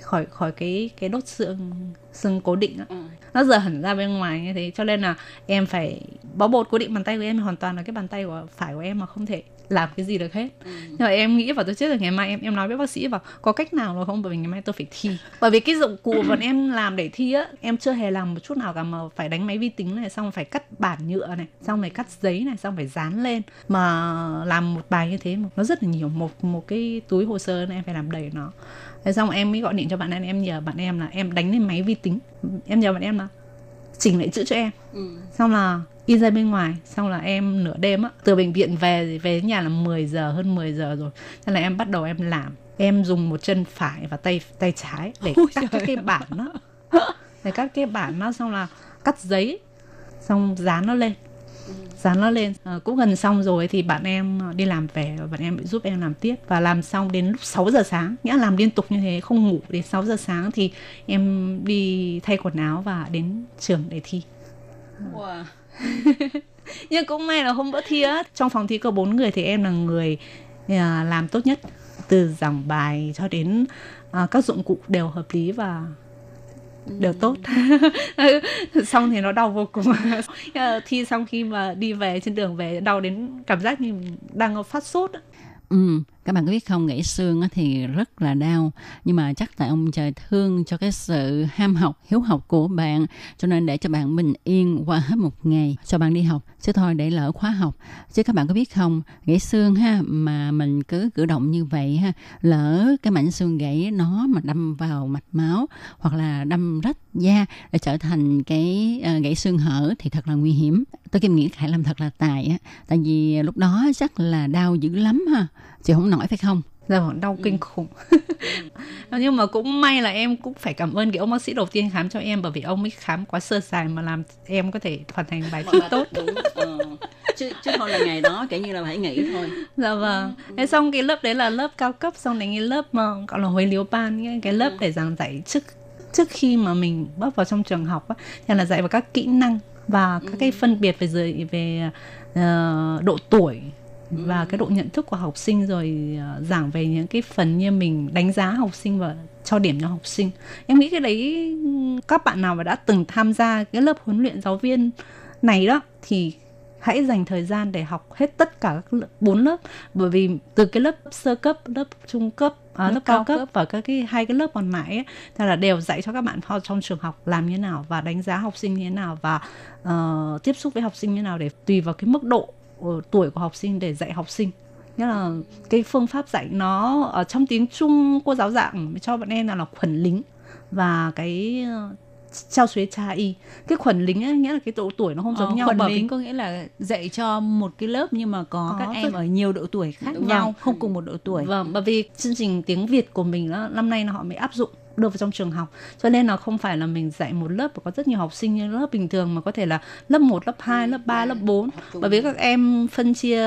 khỏi khỏi cái cái đốt xương xương cố định á, ừ. Nó giờ hẳn ra bên ngoài như thế, cho nên là em phải bó bột cố định bàn tay của em, hoàn toàn là cái bàn tay của phải của em mà không thể làm cái gì được hết. Ừ. Nhưng mà em nghĩ và tôi chết rồi, ngày mai em em nói với bác sĩ bảo có cách nào rồi không, bởi vì ngày mai tôi phải thi. Bởi vì cái dụng cụ bọn em làm để thi á, em chưa hề làm một chút nào cả, mà phải đánh máy vi tính này, xong phải cắt bản nhựa này, xong phải cắt giấy này, xong phải dán lên. Mà làm một bài như thế nó rất là nhiều, một một cái túi hồ sơ này em phải làm đầy nó. Thế xong em mới gọi điện cho bạn em, em nhờ bạn em là em đánh lên máy vi tính, em nhờ bạn em là chỉnh lại chữ cho em. Ừ. Xong là in ra bên ngoài, xong là em nửa đêm á, từ bệnh viện về về nhà là mười giờ, hơn mười giờ rồi. Nên là em bắt đầu em làm, em dùng một chân phải và tay tay trái để Ôi cắt các cái bản đó. Để cắt cái bản nó, xong là cắt giấy, xong dán nó lên. Dán nó lên, à, cũng gần xong rồi thì bạn em đi làm về, bạn em giúp em làm tiếp. Và làm xong đến lúc sáu giờ sáng, nghĩa làm liên tục như thế, không ngủ, đến sáu giờ sáng thì em đi thay quần áo và đến trường để thi. Wow. Nhưng cũng may là hôm bữa thi á, trong phòng thi có bốn người thì em là người làm tốt nhất. Từ giảng bài cho đến à, các dụng cụ đều hợp lý và đều tốt. Xong thì nó đau vô cùng. Thi xong khi mà đi về, trên đường về đau đến cảm giác như mình đang phát sốt. Ừ, các bạn có biết không, gãy xương thì rất là đau, nhưng mà chắc tại ông trời thương cho cái sự ham học, hiếu học của bạn, cho nên để cho bạn bình yên qua hết một ngày, cho bạn đi học, chứ thôi để lỡ khóa học. Chứ các bạn có biết không, gãy xương ha, mà mình cứ cử động như vậy ha, lỡ cái mảnh xương gãy nó mà đâm vào mạch máu hoặc là đâm rách da để trở thành cái gãy xương hở thì thật là nguy hiểm. Tôi Kim nghĩ Khải Lâm thật là tài á, tại vì lúc đó chắc là đau dữ lắm ha, chị không nổi phải không? Dạ vâng, đau kinh khủng. Nhưng mà cũng may là em cũng phải cảm ơn cái ông bác sĩ đầu tiên khám cho em, bởi vì ông ấy khám quá sơ sài mà làm em có thể hoàn thành bài thi tốt. Đúng, ờ. chứ, chứ thôi là ngày đó kể như là phải nghỉ thôi. Dạ vâng. Thế xong cái lớp đấy là lớp cao cấp, xong đến cái lớp mà gọi là huế liếu ban, cái lớp để giảng dạy trước trước khi mà mình bước vào trong trường học, thì là dạy vào các kỹ năng và các cái phân biệt về dưới, về uh, độ tuổi và cái độ nhận thức của học sinh, rồi giảng về những cái phần như mình đánh giá học sinh và cho điểm cho học sinh. Em nghĩ cái đấy các bạn nào mà đã từng tham gia cái lớp huấn luyện giáo viên này đó thì hãy dành thời gian để học hết tất cả các bốn lớp, bởi vì từ cái lớp sơ cấp, lớp trung cấp, à, lớp, lớp cao cấp, cấp và các cái hai cái lớp còn mãi ấy, thì là đều dạy cho các bạn trong trường học làm như nào và đánh giá học sinh như thế nào và uh, tiếp xúc với học sinh như thế nào, để tùy vào cái mức độ tuổi của học sinh để dạy học sinh. Nghĩa là cái phương pháp dạy nó ở trong tiếng Trung, cô giáo giảng cho bọn em là, là khuẩn lính và cái trao xuế cha y. Cái khuẩn lính ấy, nghĩa là cái độ tuổi nó không giống ờ, nhau. Khuẩn lính vì... có nghĩa là dạy cho một cái lớp nhưng mà có, có các em rất... ở nhiều độ tuổi khác Đúng nhau, không cùng một độ tuổi. Vâng, bởi vì chương trình tiếng Việt của mình đó, năm nay nó họ mới áp dụng đưa vào trong trường học, cho nên là không phải là mình dạy một lớp và có rất nhiều học sinh như lớp bình thường, mà có thể là lớp một, lớp hai, lớp ba, lớp bốn, bởi vì các em phân chia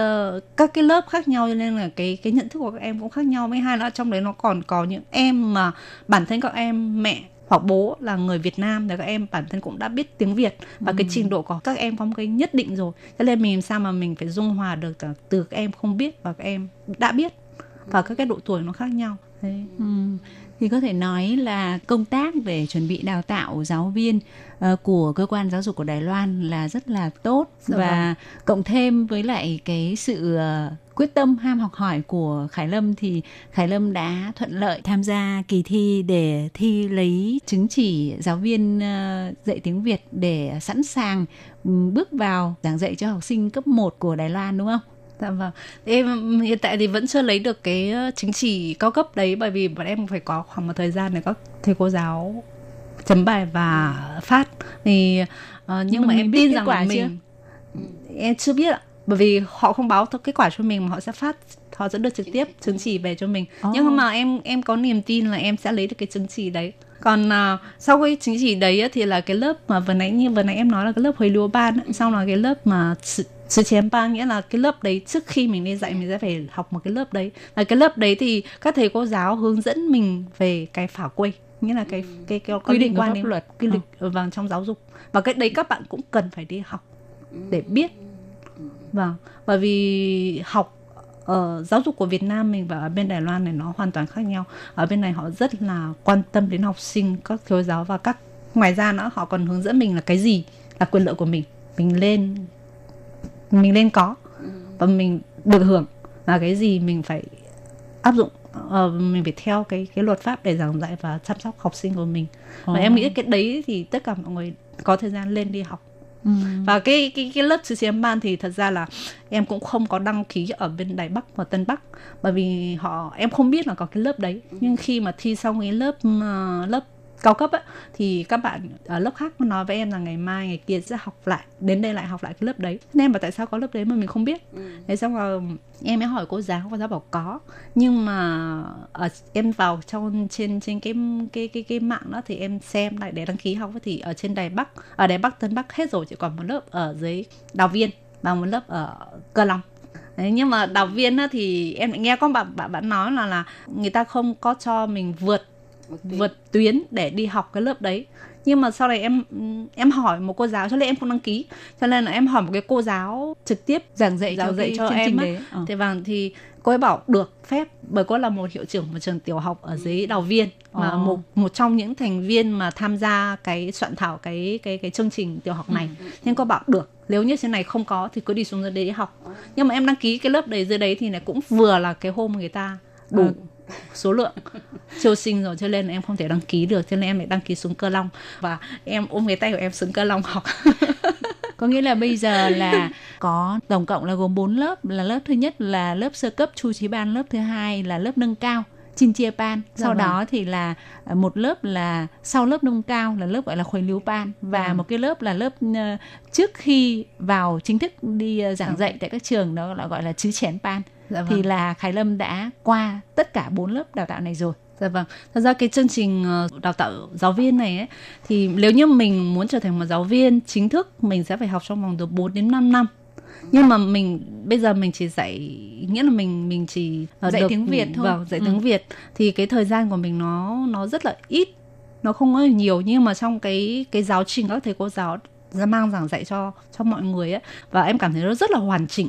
các cái lớp khác nhau, cho nên là cái cái nhận thức của các em cũng khác nhau. Mấy hai là trong đấy nó còn có những em mà bản thân các em mẹ hoặc bố là người Việt Nam, thì các em bản thân cũng đã biết tiếng Việt và ừ. cái trình độ của các em có một cái nhất định rồi, cho nên mình làm sao mà mình phải dung hòa được từ các em không biết và các em đã biết, và các cái độ tuổi nó khác nhau. Thế. Ừ. Thì có thể nói là công tác về chuẩn bị đào tạo giáo viên uh, của cơ quan giáo dục của Đài Loan là rất là tốt. Dạ và vâng. Cộng thêm với lại cái sự uh, quyết tâm ham học hỏi của Khải Lâm thì Khải Lâm đã thuận lợi tham gia kỳ thi để thi lấy chứng chỉ giáo viên uh, dạy tiếng Việt để sẵn sàng um, bước vào giảng dạy cho học sinh cấp một của Đài Loan, đúng không? Dạ vâng. Em hiện tại thì vẫn chưa lấy được cái chứng chỉ cao cấp đấy, bởi vì bọn em phải có khoảng một thời gian để các thầy cô giáo chấm bài và phát. Thì uh, nhưng, nhưng mà, mà em tin rằng là mình chưa? em chưa biết ạ. bởi vì họ không báo kết quả cho mình mà họ sẽ phát, họ sẽ đưa trực tiếp chứng chỉ về cho mình. Oh. Nhưng mà em em có niềm tin là em sẽ lấy được cái chứng chỉ đấy. Còn uh, sau cái chứng chỉ đấy á, thì là cái lớp mà vừa nãy như vừa nãy em nói là cái lớp hồi lúa ban, sau là cái lớp mà sứ chém ban, nghĩa là cái lớp đấy trước khi mình đi dạy mình sẽ phải học một cái lớp đấy. Là cái lớp đấy thì các thầy cô giáo hướng dẫn mình về cái phả quê, nghĩa là cái cái, cái quy định quan đến luật quy định ở vàng trong giáo dục, và cái đấy các bạn cũng cần phải đi học để biết. Vâng, bởi vì học ở giáo dục của Việt Nam mình và ở bên Đài Loan này nó hoàn toàn khác nhau. Ở bên này họ rất là quan tâm đến học sinh, các thầy giáo, và các ngoài ra nữa họ còn hướng dẫn mình là cái gì là quyền lợi của mình, mình lên mình lên có và mình được hưởng, và cái gì mình phải áp dụng, uh, mình phải theo cái cái luật pháp để giảng dạy và chăm sóc học sinh của mình. Và oh. em nghĩ cái đấy thì tất cả mọi người có thời gian lên đi học. Ừ. Và cái cái cái lớp sứ chém ban thì thật ra là em cũng không có đăng ký ở bên Đài Bắc và Tân Bắc, bởi vì họ em không biết là có cái lớp đấy. Nhưng khi mà thi xong cái lớp uh, lớp cao cấp ấy, thì các bạn ở lớp khác nói với em là ngày mai ngày kia sẽ học lại, đến đây lại học lại cái lớp đấy. Nên em bảo tại sao có lớp đấy mà mình không biết. Thế xong rồi em mới hỏi cô giáo, cô giáo bảo có, nhưng mà ở, em vào trong trên trên cái cái cái cái mạng đó thì em xem lại để đăng ký học, thì ở trên Đài Bắc, ở Đài Bắc Tân Bắc hết rồi, chỉ còn một lớp ở dưới Đào Viên và một lớp ở Cơ Long. Đấy, nhưng mà Đào Viên á, thì em lại nghe có bạn bạn bạn nói là là người ta không có cho mình vượt vượt tuyến để đi học cái lớp đấy. Nhưng mà sau này em em hỏi một cô giáo, cho nên em không đăng ký, cho nên là em hỏi một cái cô giáo trực tiếp giảng dạy giáo dạy cho em ấy. Ờ. Thế vàng thì cô ấy bảo được phép, bởi cô là một hiệu trưởng một trường tiểu học ở dưới Đào Viên, mà ờ. một một trong những thành viên mà tham gia cái soạn thảo cái cái cái chương trình tiểu học này. Ừ. Nên cô bảo được, nếu như trên này không có thì cứ đi xuống dưới đấy học. Nhưng mà em đăng ký cái lớp đấy dưới đấy thì này cũng vừa là cái hôm người ta đủ ừ. số lượng triều sinh rồi, cho nên là em không thể đăng ký được, cho nên em lại đăng ký xuống Cơ Long, và em ôm cái tay của em xuống Cơ Long học. Có nghĩa là bây giờ là có tổng cộng là gồm bốn lớp, là lớp thứ nhất là lớp sơ cấp Chu Chí Ban, lớp thứ hai là lớp nâng cao Chin Chia Ban, sau dạ đó rồi. Thì là một lớp là sau lớp nâng cao là lớp gọi là Khuấy Liu Ban, và dạ. một cái lớp là lớp trước khi vào chính thức đi giảng dạ. dạy tại các trường, nó gọi là Chứ Chén Ban. Dạ vâng. Thì là Khải Lâm đã qua tất cả bốn lớp đào tạo này rồi. Dạ vâng. Thật ra cái chương trình đào tạo giáo viên này ấy, thì nếu như mình muốn trở thành một giáo viên chính thức, mình sẽ phải học trong vòng từ bốn đến năm năm. Nhưng mà mình bây giờ mình chỉ dạy, nghĩa là mình mình chỉ dạy được, tiếng Việt thôi. Vâng, dạy ừ. tiếng Việt thì cái thời gian của mình nó nó rất là ít, nó không có nhiều, nhưng mà trong cái cái giáo trình các thầy cô giáo ra mang giảng dạy cho cho mọi người ấy, và em cảm thấy nó rất là hoàn chỉnh.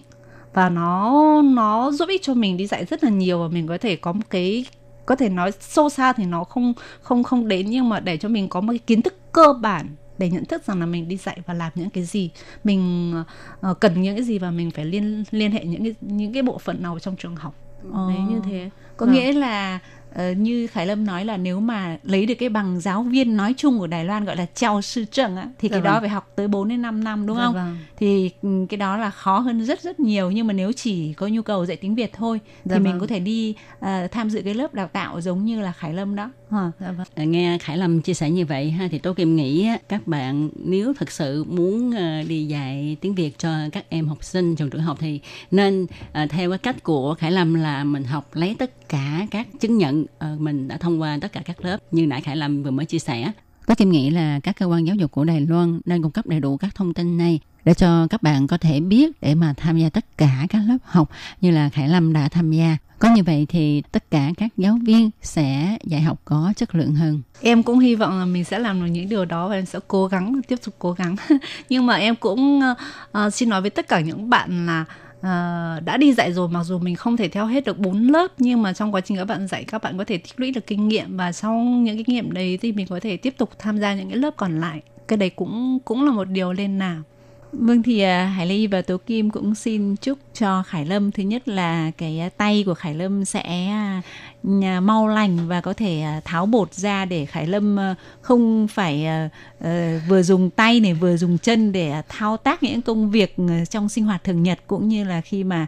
Và nó nó giúp ích cho mình đi dạy rất là nhiều, và mình có thể có một cái, có thể nói sâu xa thì nó không không không đến, nhưng mà để cho mình có một cái kiến thức cơ bản để nhận thức rằng là mình đi dạy và làm những cái gì, mình uh, cần những cái gì, và mình phải liên liên hệ những cái những cái bộ phận nào trong trường học. Ờ. Đấy, như thế. Có à. nghĩa là uh, như Khải Lâm nói là nếu mà lấy được cái bằng giáo viên nói chung của Đài Loan gọi là Chao Sư Trần á, thì dạ cái vâng. đó phải học tới bốn đến năm năm đúng dạ không? Vâng. Thì cái đó là khó hơn rất rất nhiều, nhưng mà nếu chỉ có nhu cầu dạy tiếng Việt thôi dạ thì vâng. mình có thể đi uh, tham dự cái lớp đào tạo giống như là Khải Lâm đó. Dạ vâng. Nghe Khải Lâm chia sẻ như vậy ha, thì tôi Kim nghĩ các bạn nếu thực sự muốn đi dạy tiếng Việt cho các em học sinh trường tiểu học thì nên uh, theo cái cách của Khải Lâm là mình học lấy tất cả các chứng nhận uh, mình đã thông qua tất cả các lớp như nãy Khải Lâm vừa mới chia sẻ. Tôi Kim nghĩ là các cơ quan giáo dục của Đài Loan nên cung cấp đầy đủ các thông tin này để cho các bạn có thể biết để mà tham gia tất cả các lớp học như là Khải Lâm đã tham gia. Có như vậy thì tất cả các giáo viên sẽ dạy học có chất lượng hơn. Em cũng hy vọng là mình sẽ làm được những điều đó, và em sẽ cố gắng, tiếp tục cố gắng. Nhưng mà em cũng uh, xin nói với tất cả những bạn là uh, đã đi dạy rồi, mặc dù mình không thể theo hết được bốn lớp, nhưng mà trong quá trình các bạn dạy, các bạn có thể tích lũy được kinh nghiệm, và sau những kinh nghiệm đấy thì mình có thể tiếp tục tham gia những cái lớp còn lại. Cái đấy cũng, cũng là một điều nên làm. Vâng, thì Hải Ly và Tố Kim cũng xin chúc cho Khải Lâm, thứ nhất là cái tay của Khải Lâm sẽ mau lành và có thể tháo bột ra để Khải Lâm không phải vừa dùng tay này vừa dùng chân để thao tác những công việc trong sinh hoạt thường nhật, cũng như là khi mà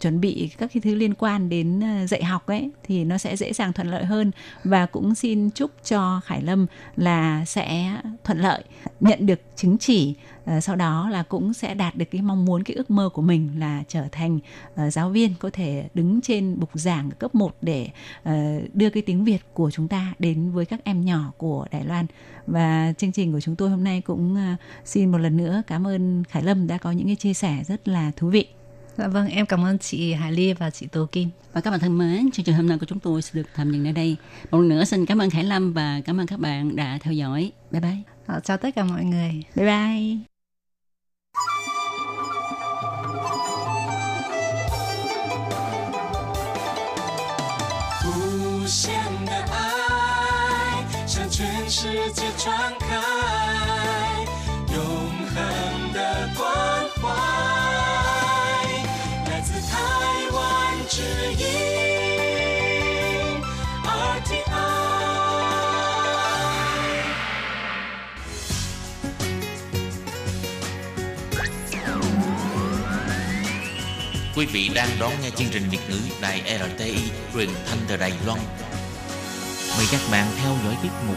chuẩn bị các cái thứ liên quan đến dạy học ấy thì nó sẽ dễ dàng thuận lợi hơn. Và cũng xin chúc cho Khải Lâm là sẽ thuận lợi, nhận được chứng chỉ, sau đó là cũng sẽ đạt được cái mong muốn, cái ước mơ của mình là trở thành giáo viên có thể đứng trên bục giảng cấp một để đưa cái tiếng Việt của chúng ta đến với các em nhỏ của Đài Loan. Và chương trình của chúng tôi hôm nay cũng xin một lần nữa cảm ơn Khải Lâm đã có những cái chia sẻ rất là thú vị. Dạ vâng, em cảm ơn chị Hải Ly và chị Tô Kim. Và các bạn thân mến, chương trình hôm nay của chúng tôi sẽ được tạm dừng ở đây. Một lần nữa xin cảm ơn Khải Lâm và cảm ơn các bạn đã theo dõi. Bye bye. Dạ, chào tất cả mọi người. Bye bye. Quý vị đang đón nghe chương trình Việt ngữ đài rờ tê i truyền thanh từ Đài Loan. Mời các bạn theo dõi tiết mục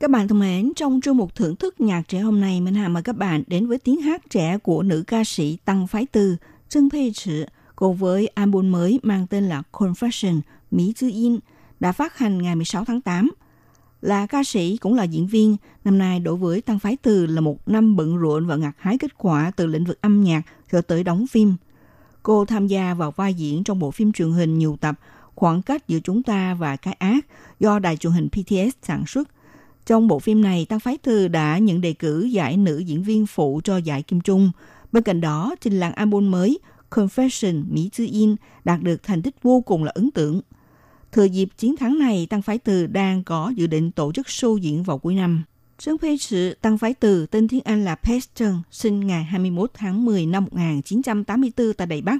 Các bạn thân mến, trong chương mục thưởng thức nhạc trẻ hôm nay, Minh Hà mời các bạn đến với tiếng hát trẻ của nữ ca sĩ Tăng Phái Từ, Trương Tịnh Lệ, cùng với album mới mang tên là Confession, Mỹ Tư In, đã phát hành ngày mười sáu tháng tám. Là ca sĩ cũng là diễn viên, năm nay đối với Tăng Phái Từ là một năm bận rộn và gặt hái kết quả từ lĩnh vực âm nhạc cho tới đóng phim. Cô tham gia vào vai diễn trong bộ phim truyền hình nhiều tập Khoảng cách giữa chúng ta và cái ác do đài truyền hình pê tê ét sản xuất. Trong bộ phim này, Tăng Phái Từ đã nhận đề cử giải nữ diễn viên phụ cho giải Kim Trung. Bên cạnh đó, trình làng album mới Confession Mỹ Tư In đạt được thành tích vô cùng là ấn tượng. Thừa dịp chiến thắng này, Tăng Phái Từ đang có dự định tổ chức show diễn vào cuối năm. Sướng phê sự Tăng Phái Từ, tên tiếng Anh là Peston, sinh ngày hai mươi mốt tháng mười năm một nghìn chín trăm tám mươi tư tại Đài Bắc.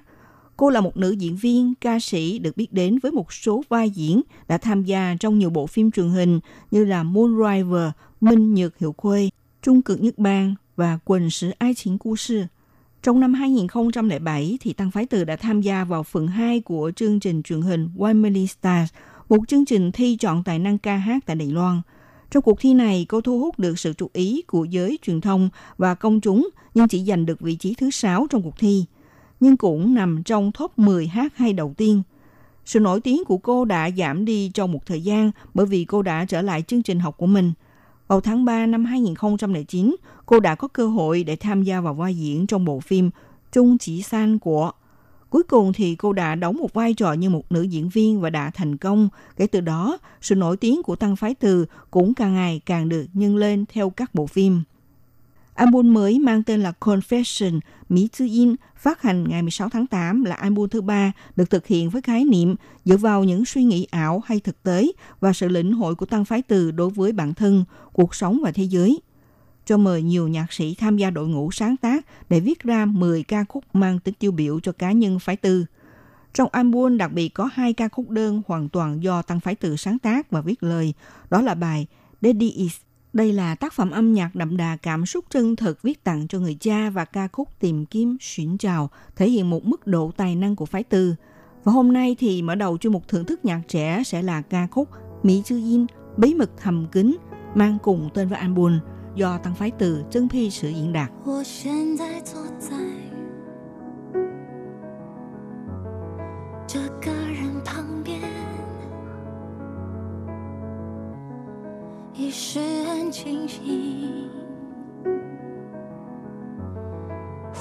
Cô là một nữ diễn viên, ca sĩ được biết đến với một số vai diễn đã tham gia trong nhiều bộ phim truyền hình như là Moonriver, Minh Nhược Hiệu Khuê, Trung Cực Nhất Bang và Quần Sử Ai Chính Cú Sư. Trong năm hai nghìn không trăm lẻ bảy, thì Tăng Phái Từ đã tham gia vào phần hai của chương trình truyền hình One Million Stars, một chương trình thi chọn tài năng ca hát tại Đài Loan. Trong cuộc thi này, cô thu hút được sự chú ý của giới truyền thông và công chúng, nhưng chỉ giành được vị trí thứ sáu trong cuộc thi, nhưng cũng nằm trong top mười hát hay đầu tiên. Sự nổi tiếng của cô đã giảm đi trong một thời gian bởi vì cô đã trở lại chương trình học của mình. Vào tháng ba năm hai nghìn không trăm lẻ chín, cô đã có cơ hội để tham gia vào vai diễn trong bộ phim Trung Chỉ San của. Cuối cùng thì cô đã đóng một vai trò như một nữ diễn viên và đã thành công. Kể từ đó, sự nổi tiếng của Tăng Phái Từ cũng càng ngày càng được nhân lên theo các bộ phim. Album mới mang tên là Confession, Mỹ Tư In phát hành ngày mười sáu tháng tám là album thứ ba được thực hiện với khái niệm dựa vào những suy nghĩ ảo hay thực tế và sự lĩnh hội của Tăng Phái Từ đối với bản thân, cuộc sống và thế giới. Cho mời nhiều nhạc sĩ tham gia đội ngũ sáng tác để viết ra mười ca khúc mang tính tiêu biểu cho cá nhân Phái Từ. Trong album đặc biệt có hai ca khúc đơn hoàn toàn do Tăng Phái Từ sáng tác và viết lời, đó là bài Daddy Is. Đây là tác phẩm âm nhạc đậm đà cảm xúc chân thực viết tặng cho người cha, và ca khúc Tìm Kiếm Xuyển Trào thể hiện một mức độ tài năng của Phái Từ. Và hôm nay thì mở đầu cho một thưởng thức nhạc trẻ sẽ là ca khúc Mỹ Tư Yên, Bí Mật Thầm Kín, mang cùng tên với album do Tăng Phái Từ, Trương Phi Sự diễn đạt.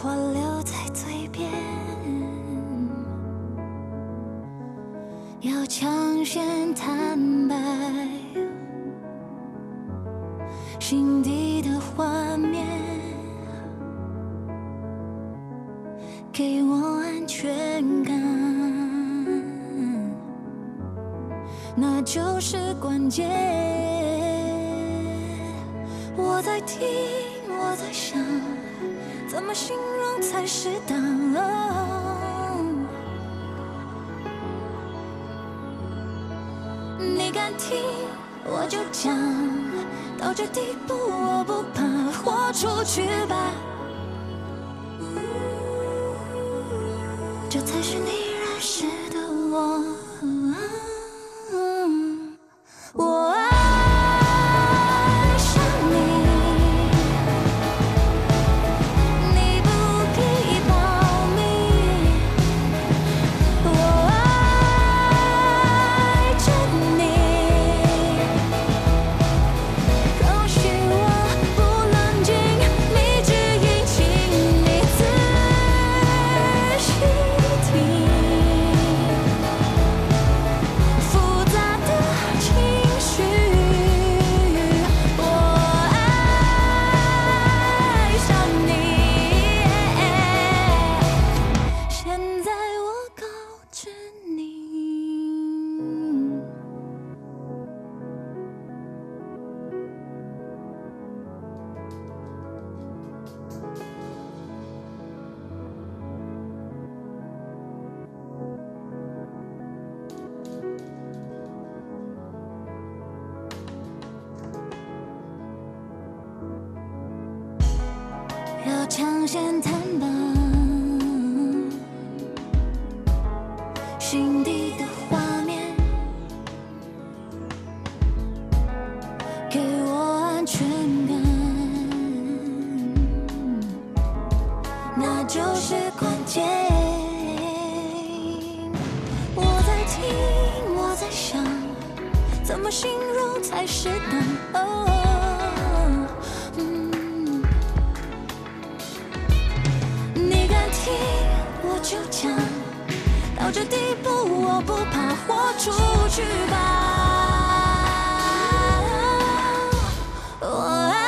我留在嘴边向前坦白，心底的画面给我安全感，那就是关键。我在听，我在想，怎么形容才适当、哦，你敢听我就讲，到这地步我不怕，豁出去吧，这才是你认识的我。向前坦白，心底的画面给我安全感，那就是关键。我在听，我在想，怎么形容才适当，哦就讲，到这地步我不怕，豁出去吧，我爱。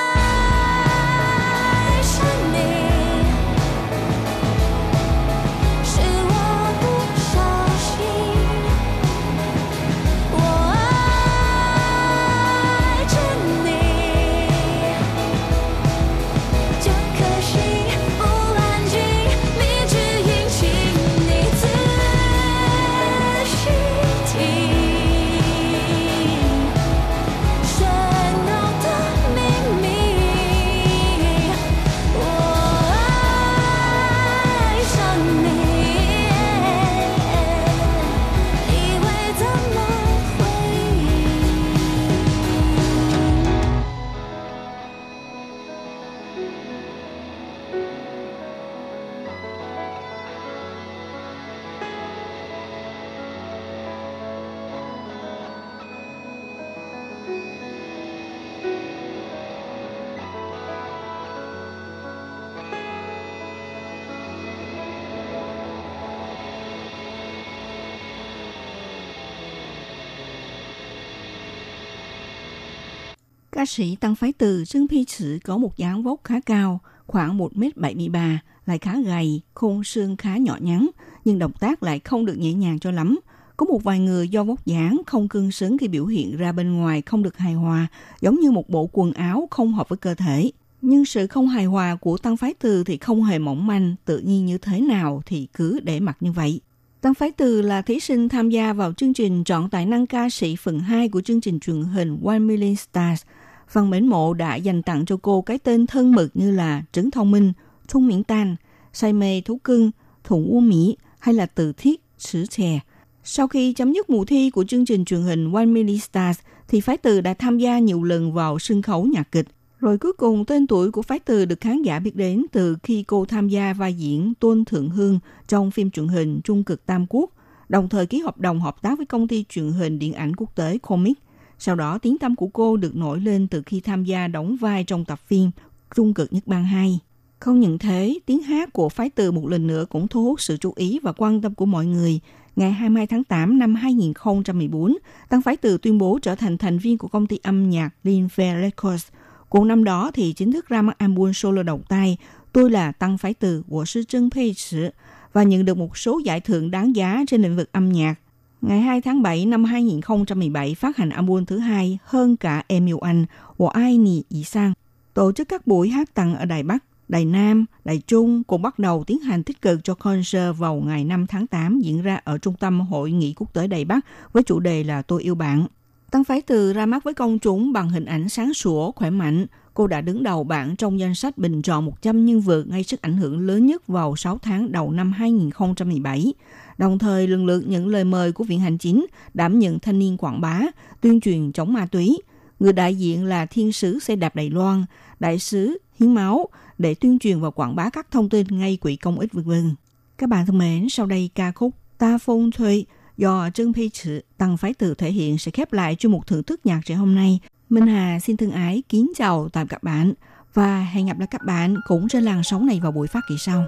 Ca sĩ Tăng Phái Từ xưng phi sự có một dáng vóc khá cao, khoảng một mét bảy mươi ba, lại khá gầy, khung xương khá nhỏ nhắn, nhưng động tác lại không được nhẹ nhàng cho lắm. Có một vài người do vóc dáng không cương xứng khi biểu hiện ra bên ngoài không được hài hòa, giống như một bộ quần áo không hợp với cơ thể. Nhưng sự không hài hòa của Tăng Phái Từ thì không hề mỏng manh, tự nhiên như thế nào thì cứ để mặc như vậy. Tăng Phái Từ là thí sinh tham gia vào chương trình Chọn Tài Năng Ca Sĩ phần hai của chương trình truyền hình One Million Stars. Phần mến mộ đã dành tặng cho cô cái tên thân mực như là Trứng Thông Minh, Thung Miễn Tan, Say Mê Thú Cưng, Thủng U Mỹ hay là Từ Thiết, Sứ Chè. Sau khi chấm dứt mùa thi của chương trình truyền hình One Million Stars, thì Phái Từ đã tham gia nhiều lần vào sân khấu nhạc kịch. Rồi cuối cùng tên tuổi của Phái Từ được khán giả biết đến từ khi cô tham gia vai diễn Tôn Thượng Hương trong phim truyền hình Trung Cực Tam Quốc, đồng thời ký hợp đồng hợp tác với công ty truyền hình điện ảnh quốc tế Comic. Sau đó, tiếng tăm của cô được nổi lên từ khi tham gia đóng vai trong tập phim Trung Cực Nhất Bang hai. Không những thế, tiếng hát của Phái Từ một lần nữa cũng thu hút sự chú ý và quan tâm của mọi người, ngày hai mươi hai tháng tám năm hai nghìn không trăm mười bốn, Tăng Phái Từ tuyên bố trở thành thành viên của công ty âm nhạc Linfair Records. Cùng năm đó thì chính thức ra mắt album solo đầu tay Tôi là Tăng Phái Từ của sư Trương Pei Sử và nhận được một số giải thưởng đáng giá trên lĩnh vực âm nhạc. Ngày hai tháng bảy năm hai nghìn không trăm mười bảy phát hành album thứ hai hơn cả Em Yêu Anh của Ai Nì Ý Sang, tổ chức các buổi hát tặng ở Đài Bắc, Đài Nam, Đài Trung cũng bắt đầu tiến hành tích cực cho concert vào ngày năm tháng tám diễn ra ở Trung tâm Hội nghị Quốc tế Đài Bắc với chủ đề là Tôi Yêu Bạn. Tăng Phái Từ ra mắt với công chúng bằng hình ảnh sáng sủa, khỏe mạnh. Cô đã đứng đầu bảng trong danh sách bình chọn một trăm nhân vật gây sức ảnh hưởng lớn nhất vào sáu tháng đầu năm hai nghìn không trăm mười bảy. Đồng thời lần lượt nhận lời mời của Viện Hành Chính, đảm nhận thanh niên quảng bá, tuyên truyền chống ma túy. Người đại diện là Thiên sứ xe đạp Đài Loan, Đại sứ Hiến Máu để tuyên truyền và quảng bá các thông tin ngay quỹ công ích vân vân. Các bạn thân mến, sau đây ca khúc Ta Phong Thuê do Trương Phi Trự Tăng Phái Từ thể hiện sẽ khép lại chuyên mục thưởng thức nhạc trẻ hôm nay. Minh Hà xin thân ái kính chào tạm các bạn và hẹn gặp lại các bạn cũng trên làn sóng này vào buổi phát kỳ sau.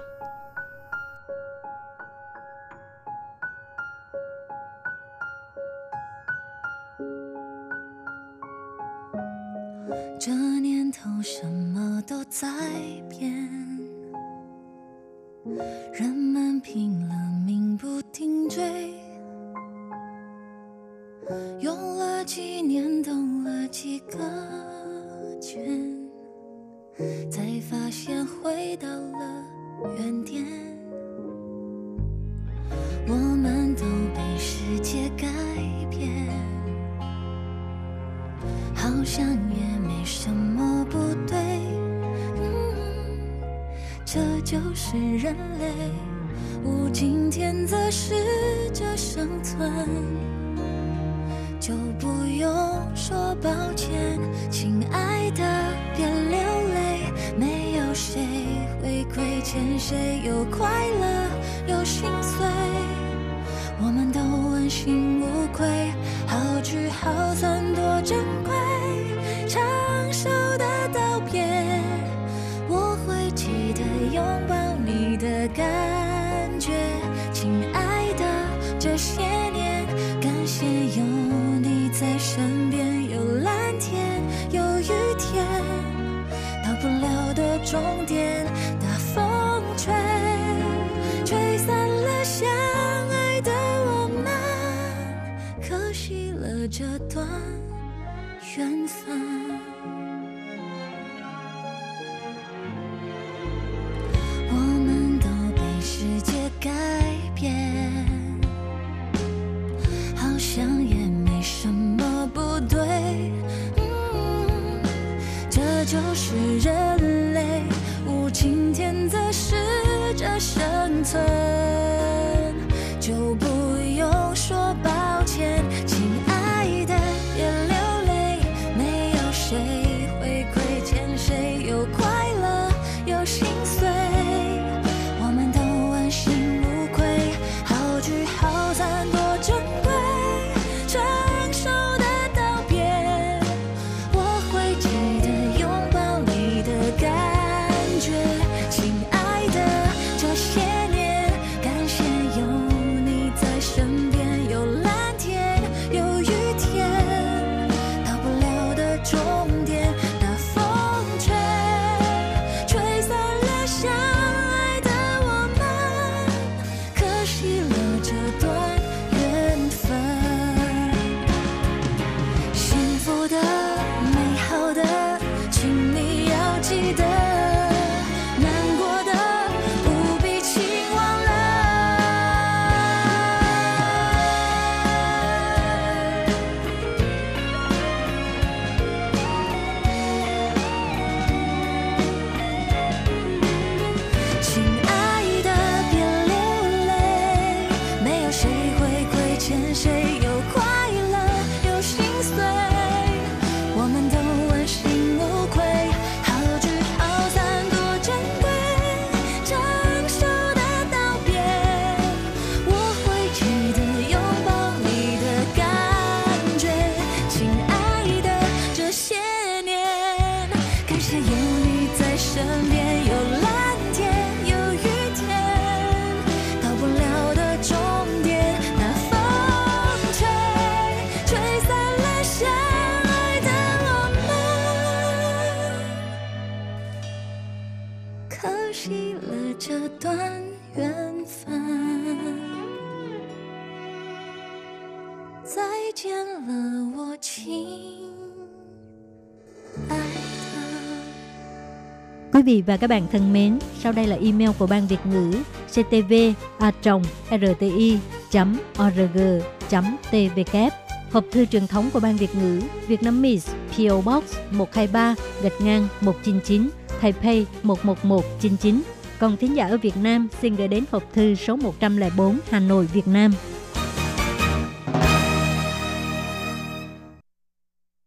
可惜了这段缘分，再见了我亲爱的。Quý vị và các bạn thân mến, sau đây là email của Ban Việt ngữ c t v a r t i chấm o r g chấm t w, hộp thư truyền thống của Ban Việt ngữ Việt Nam Miss, pê ô Box một hai ba gạch ngang một chín chín, Taipei một một một chín chín. Còn thính giả ở Việt Nam xin gửi đến hộp thư số một không bốn Hà Nội, Việt Nam.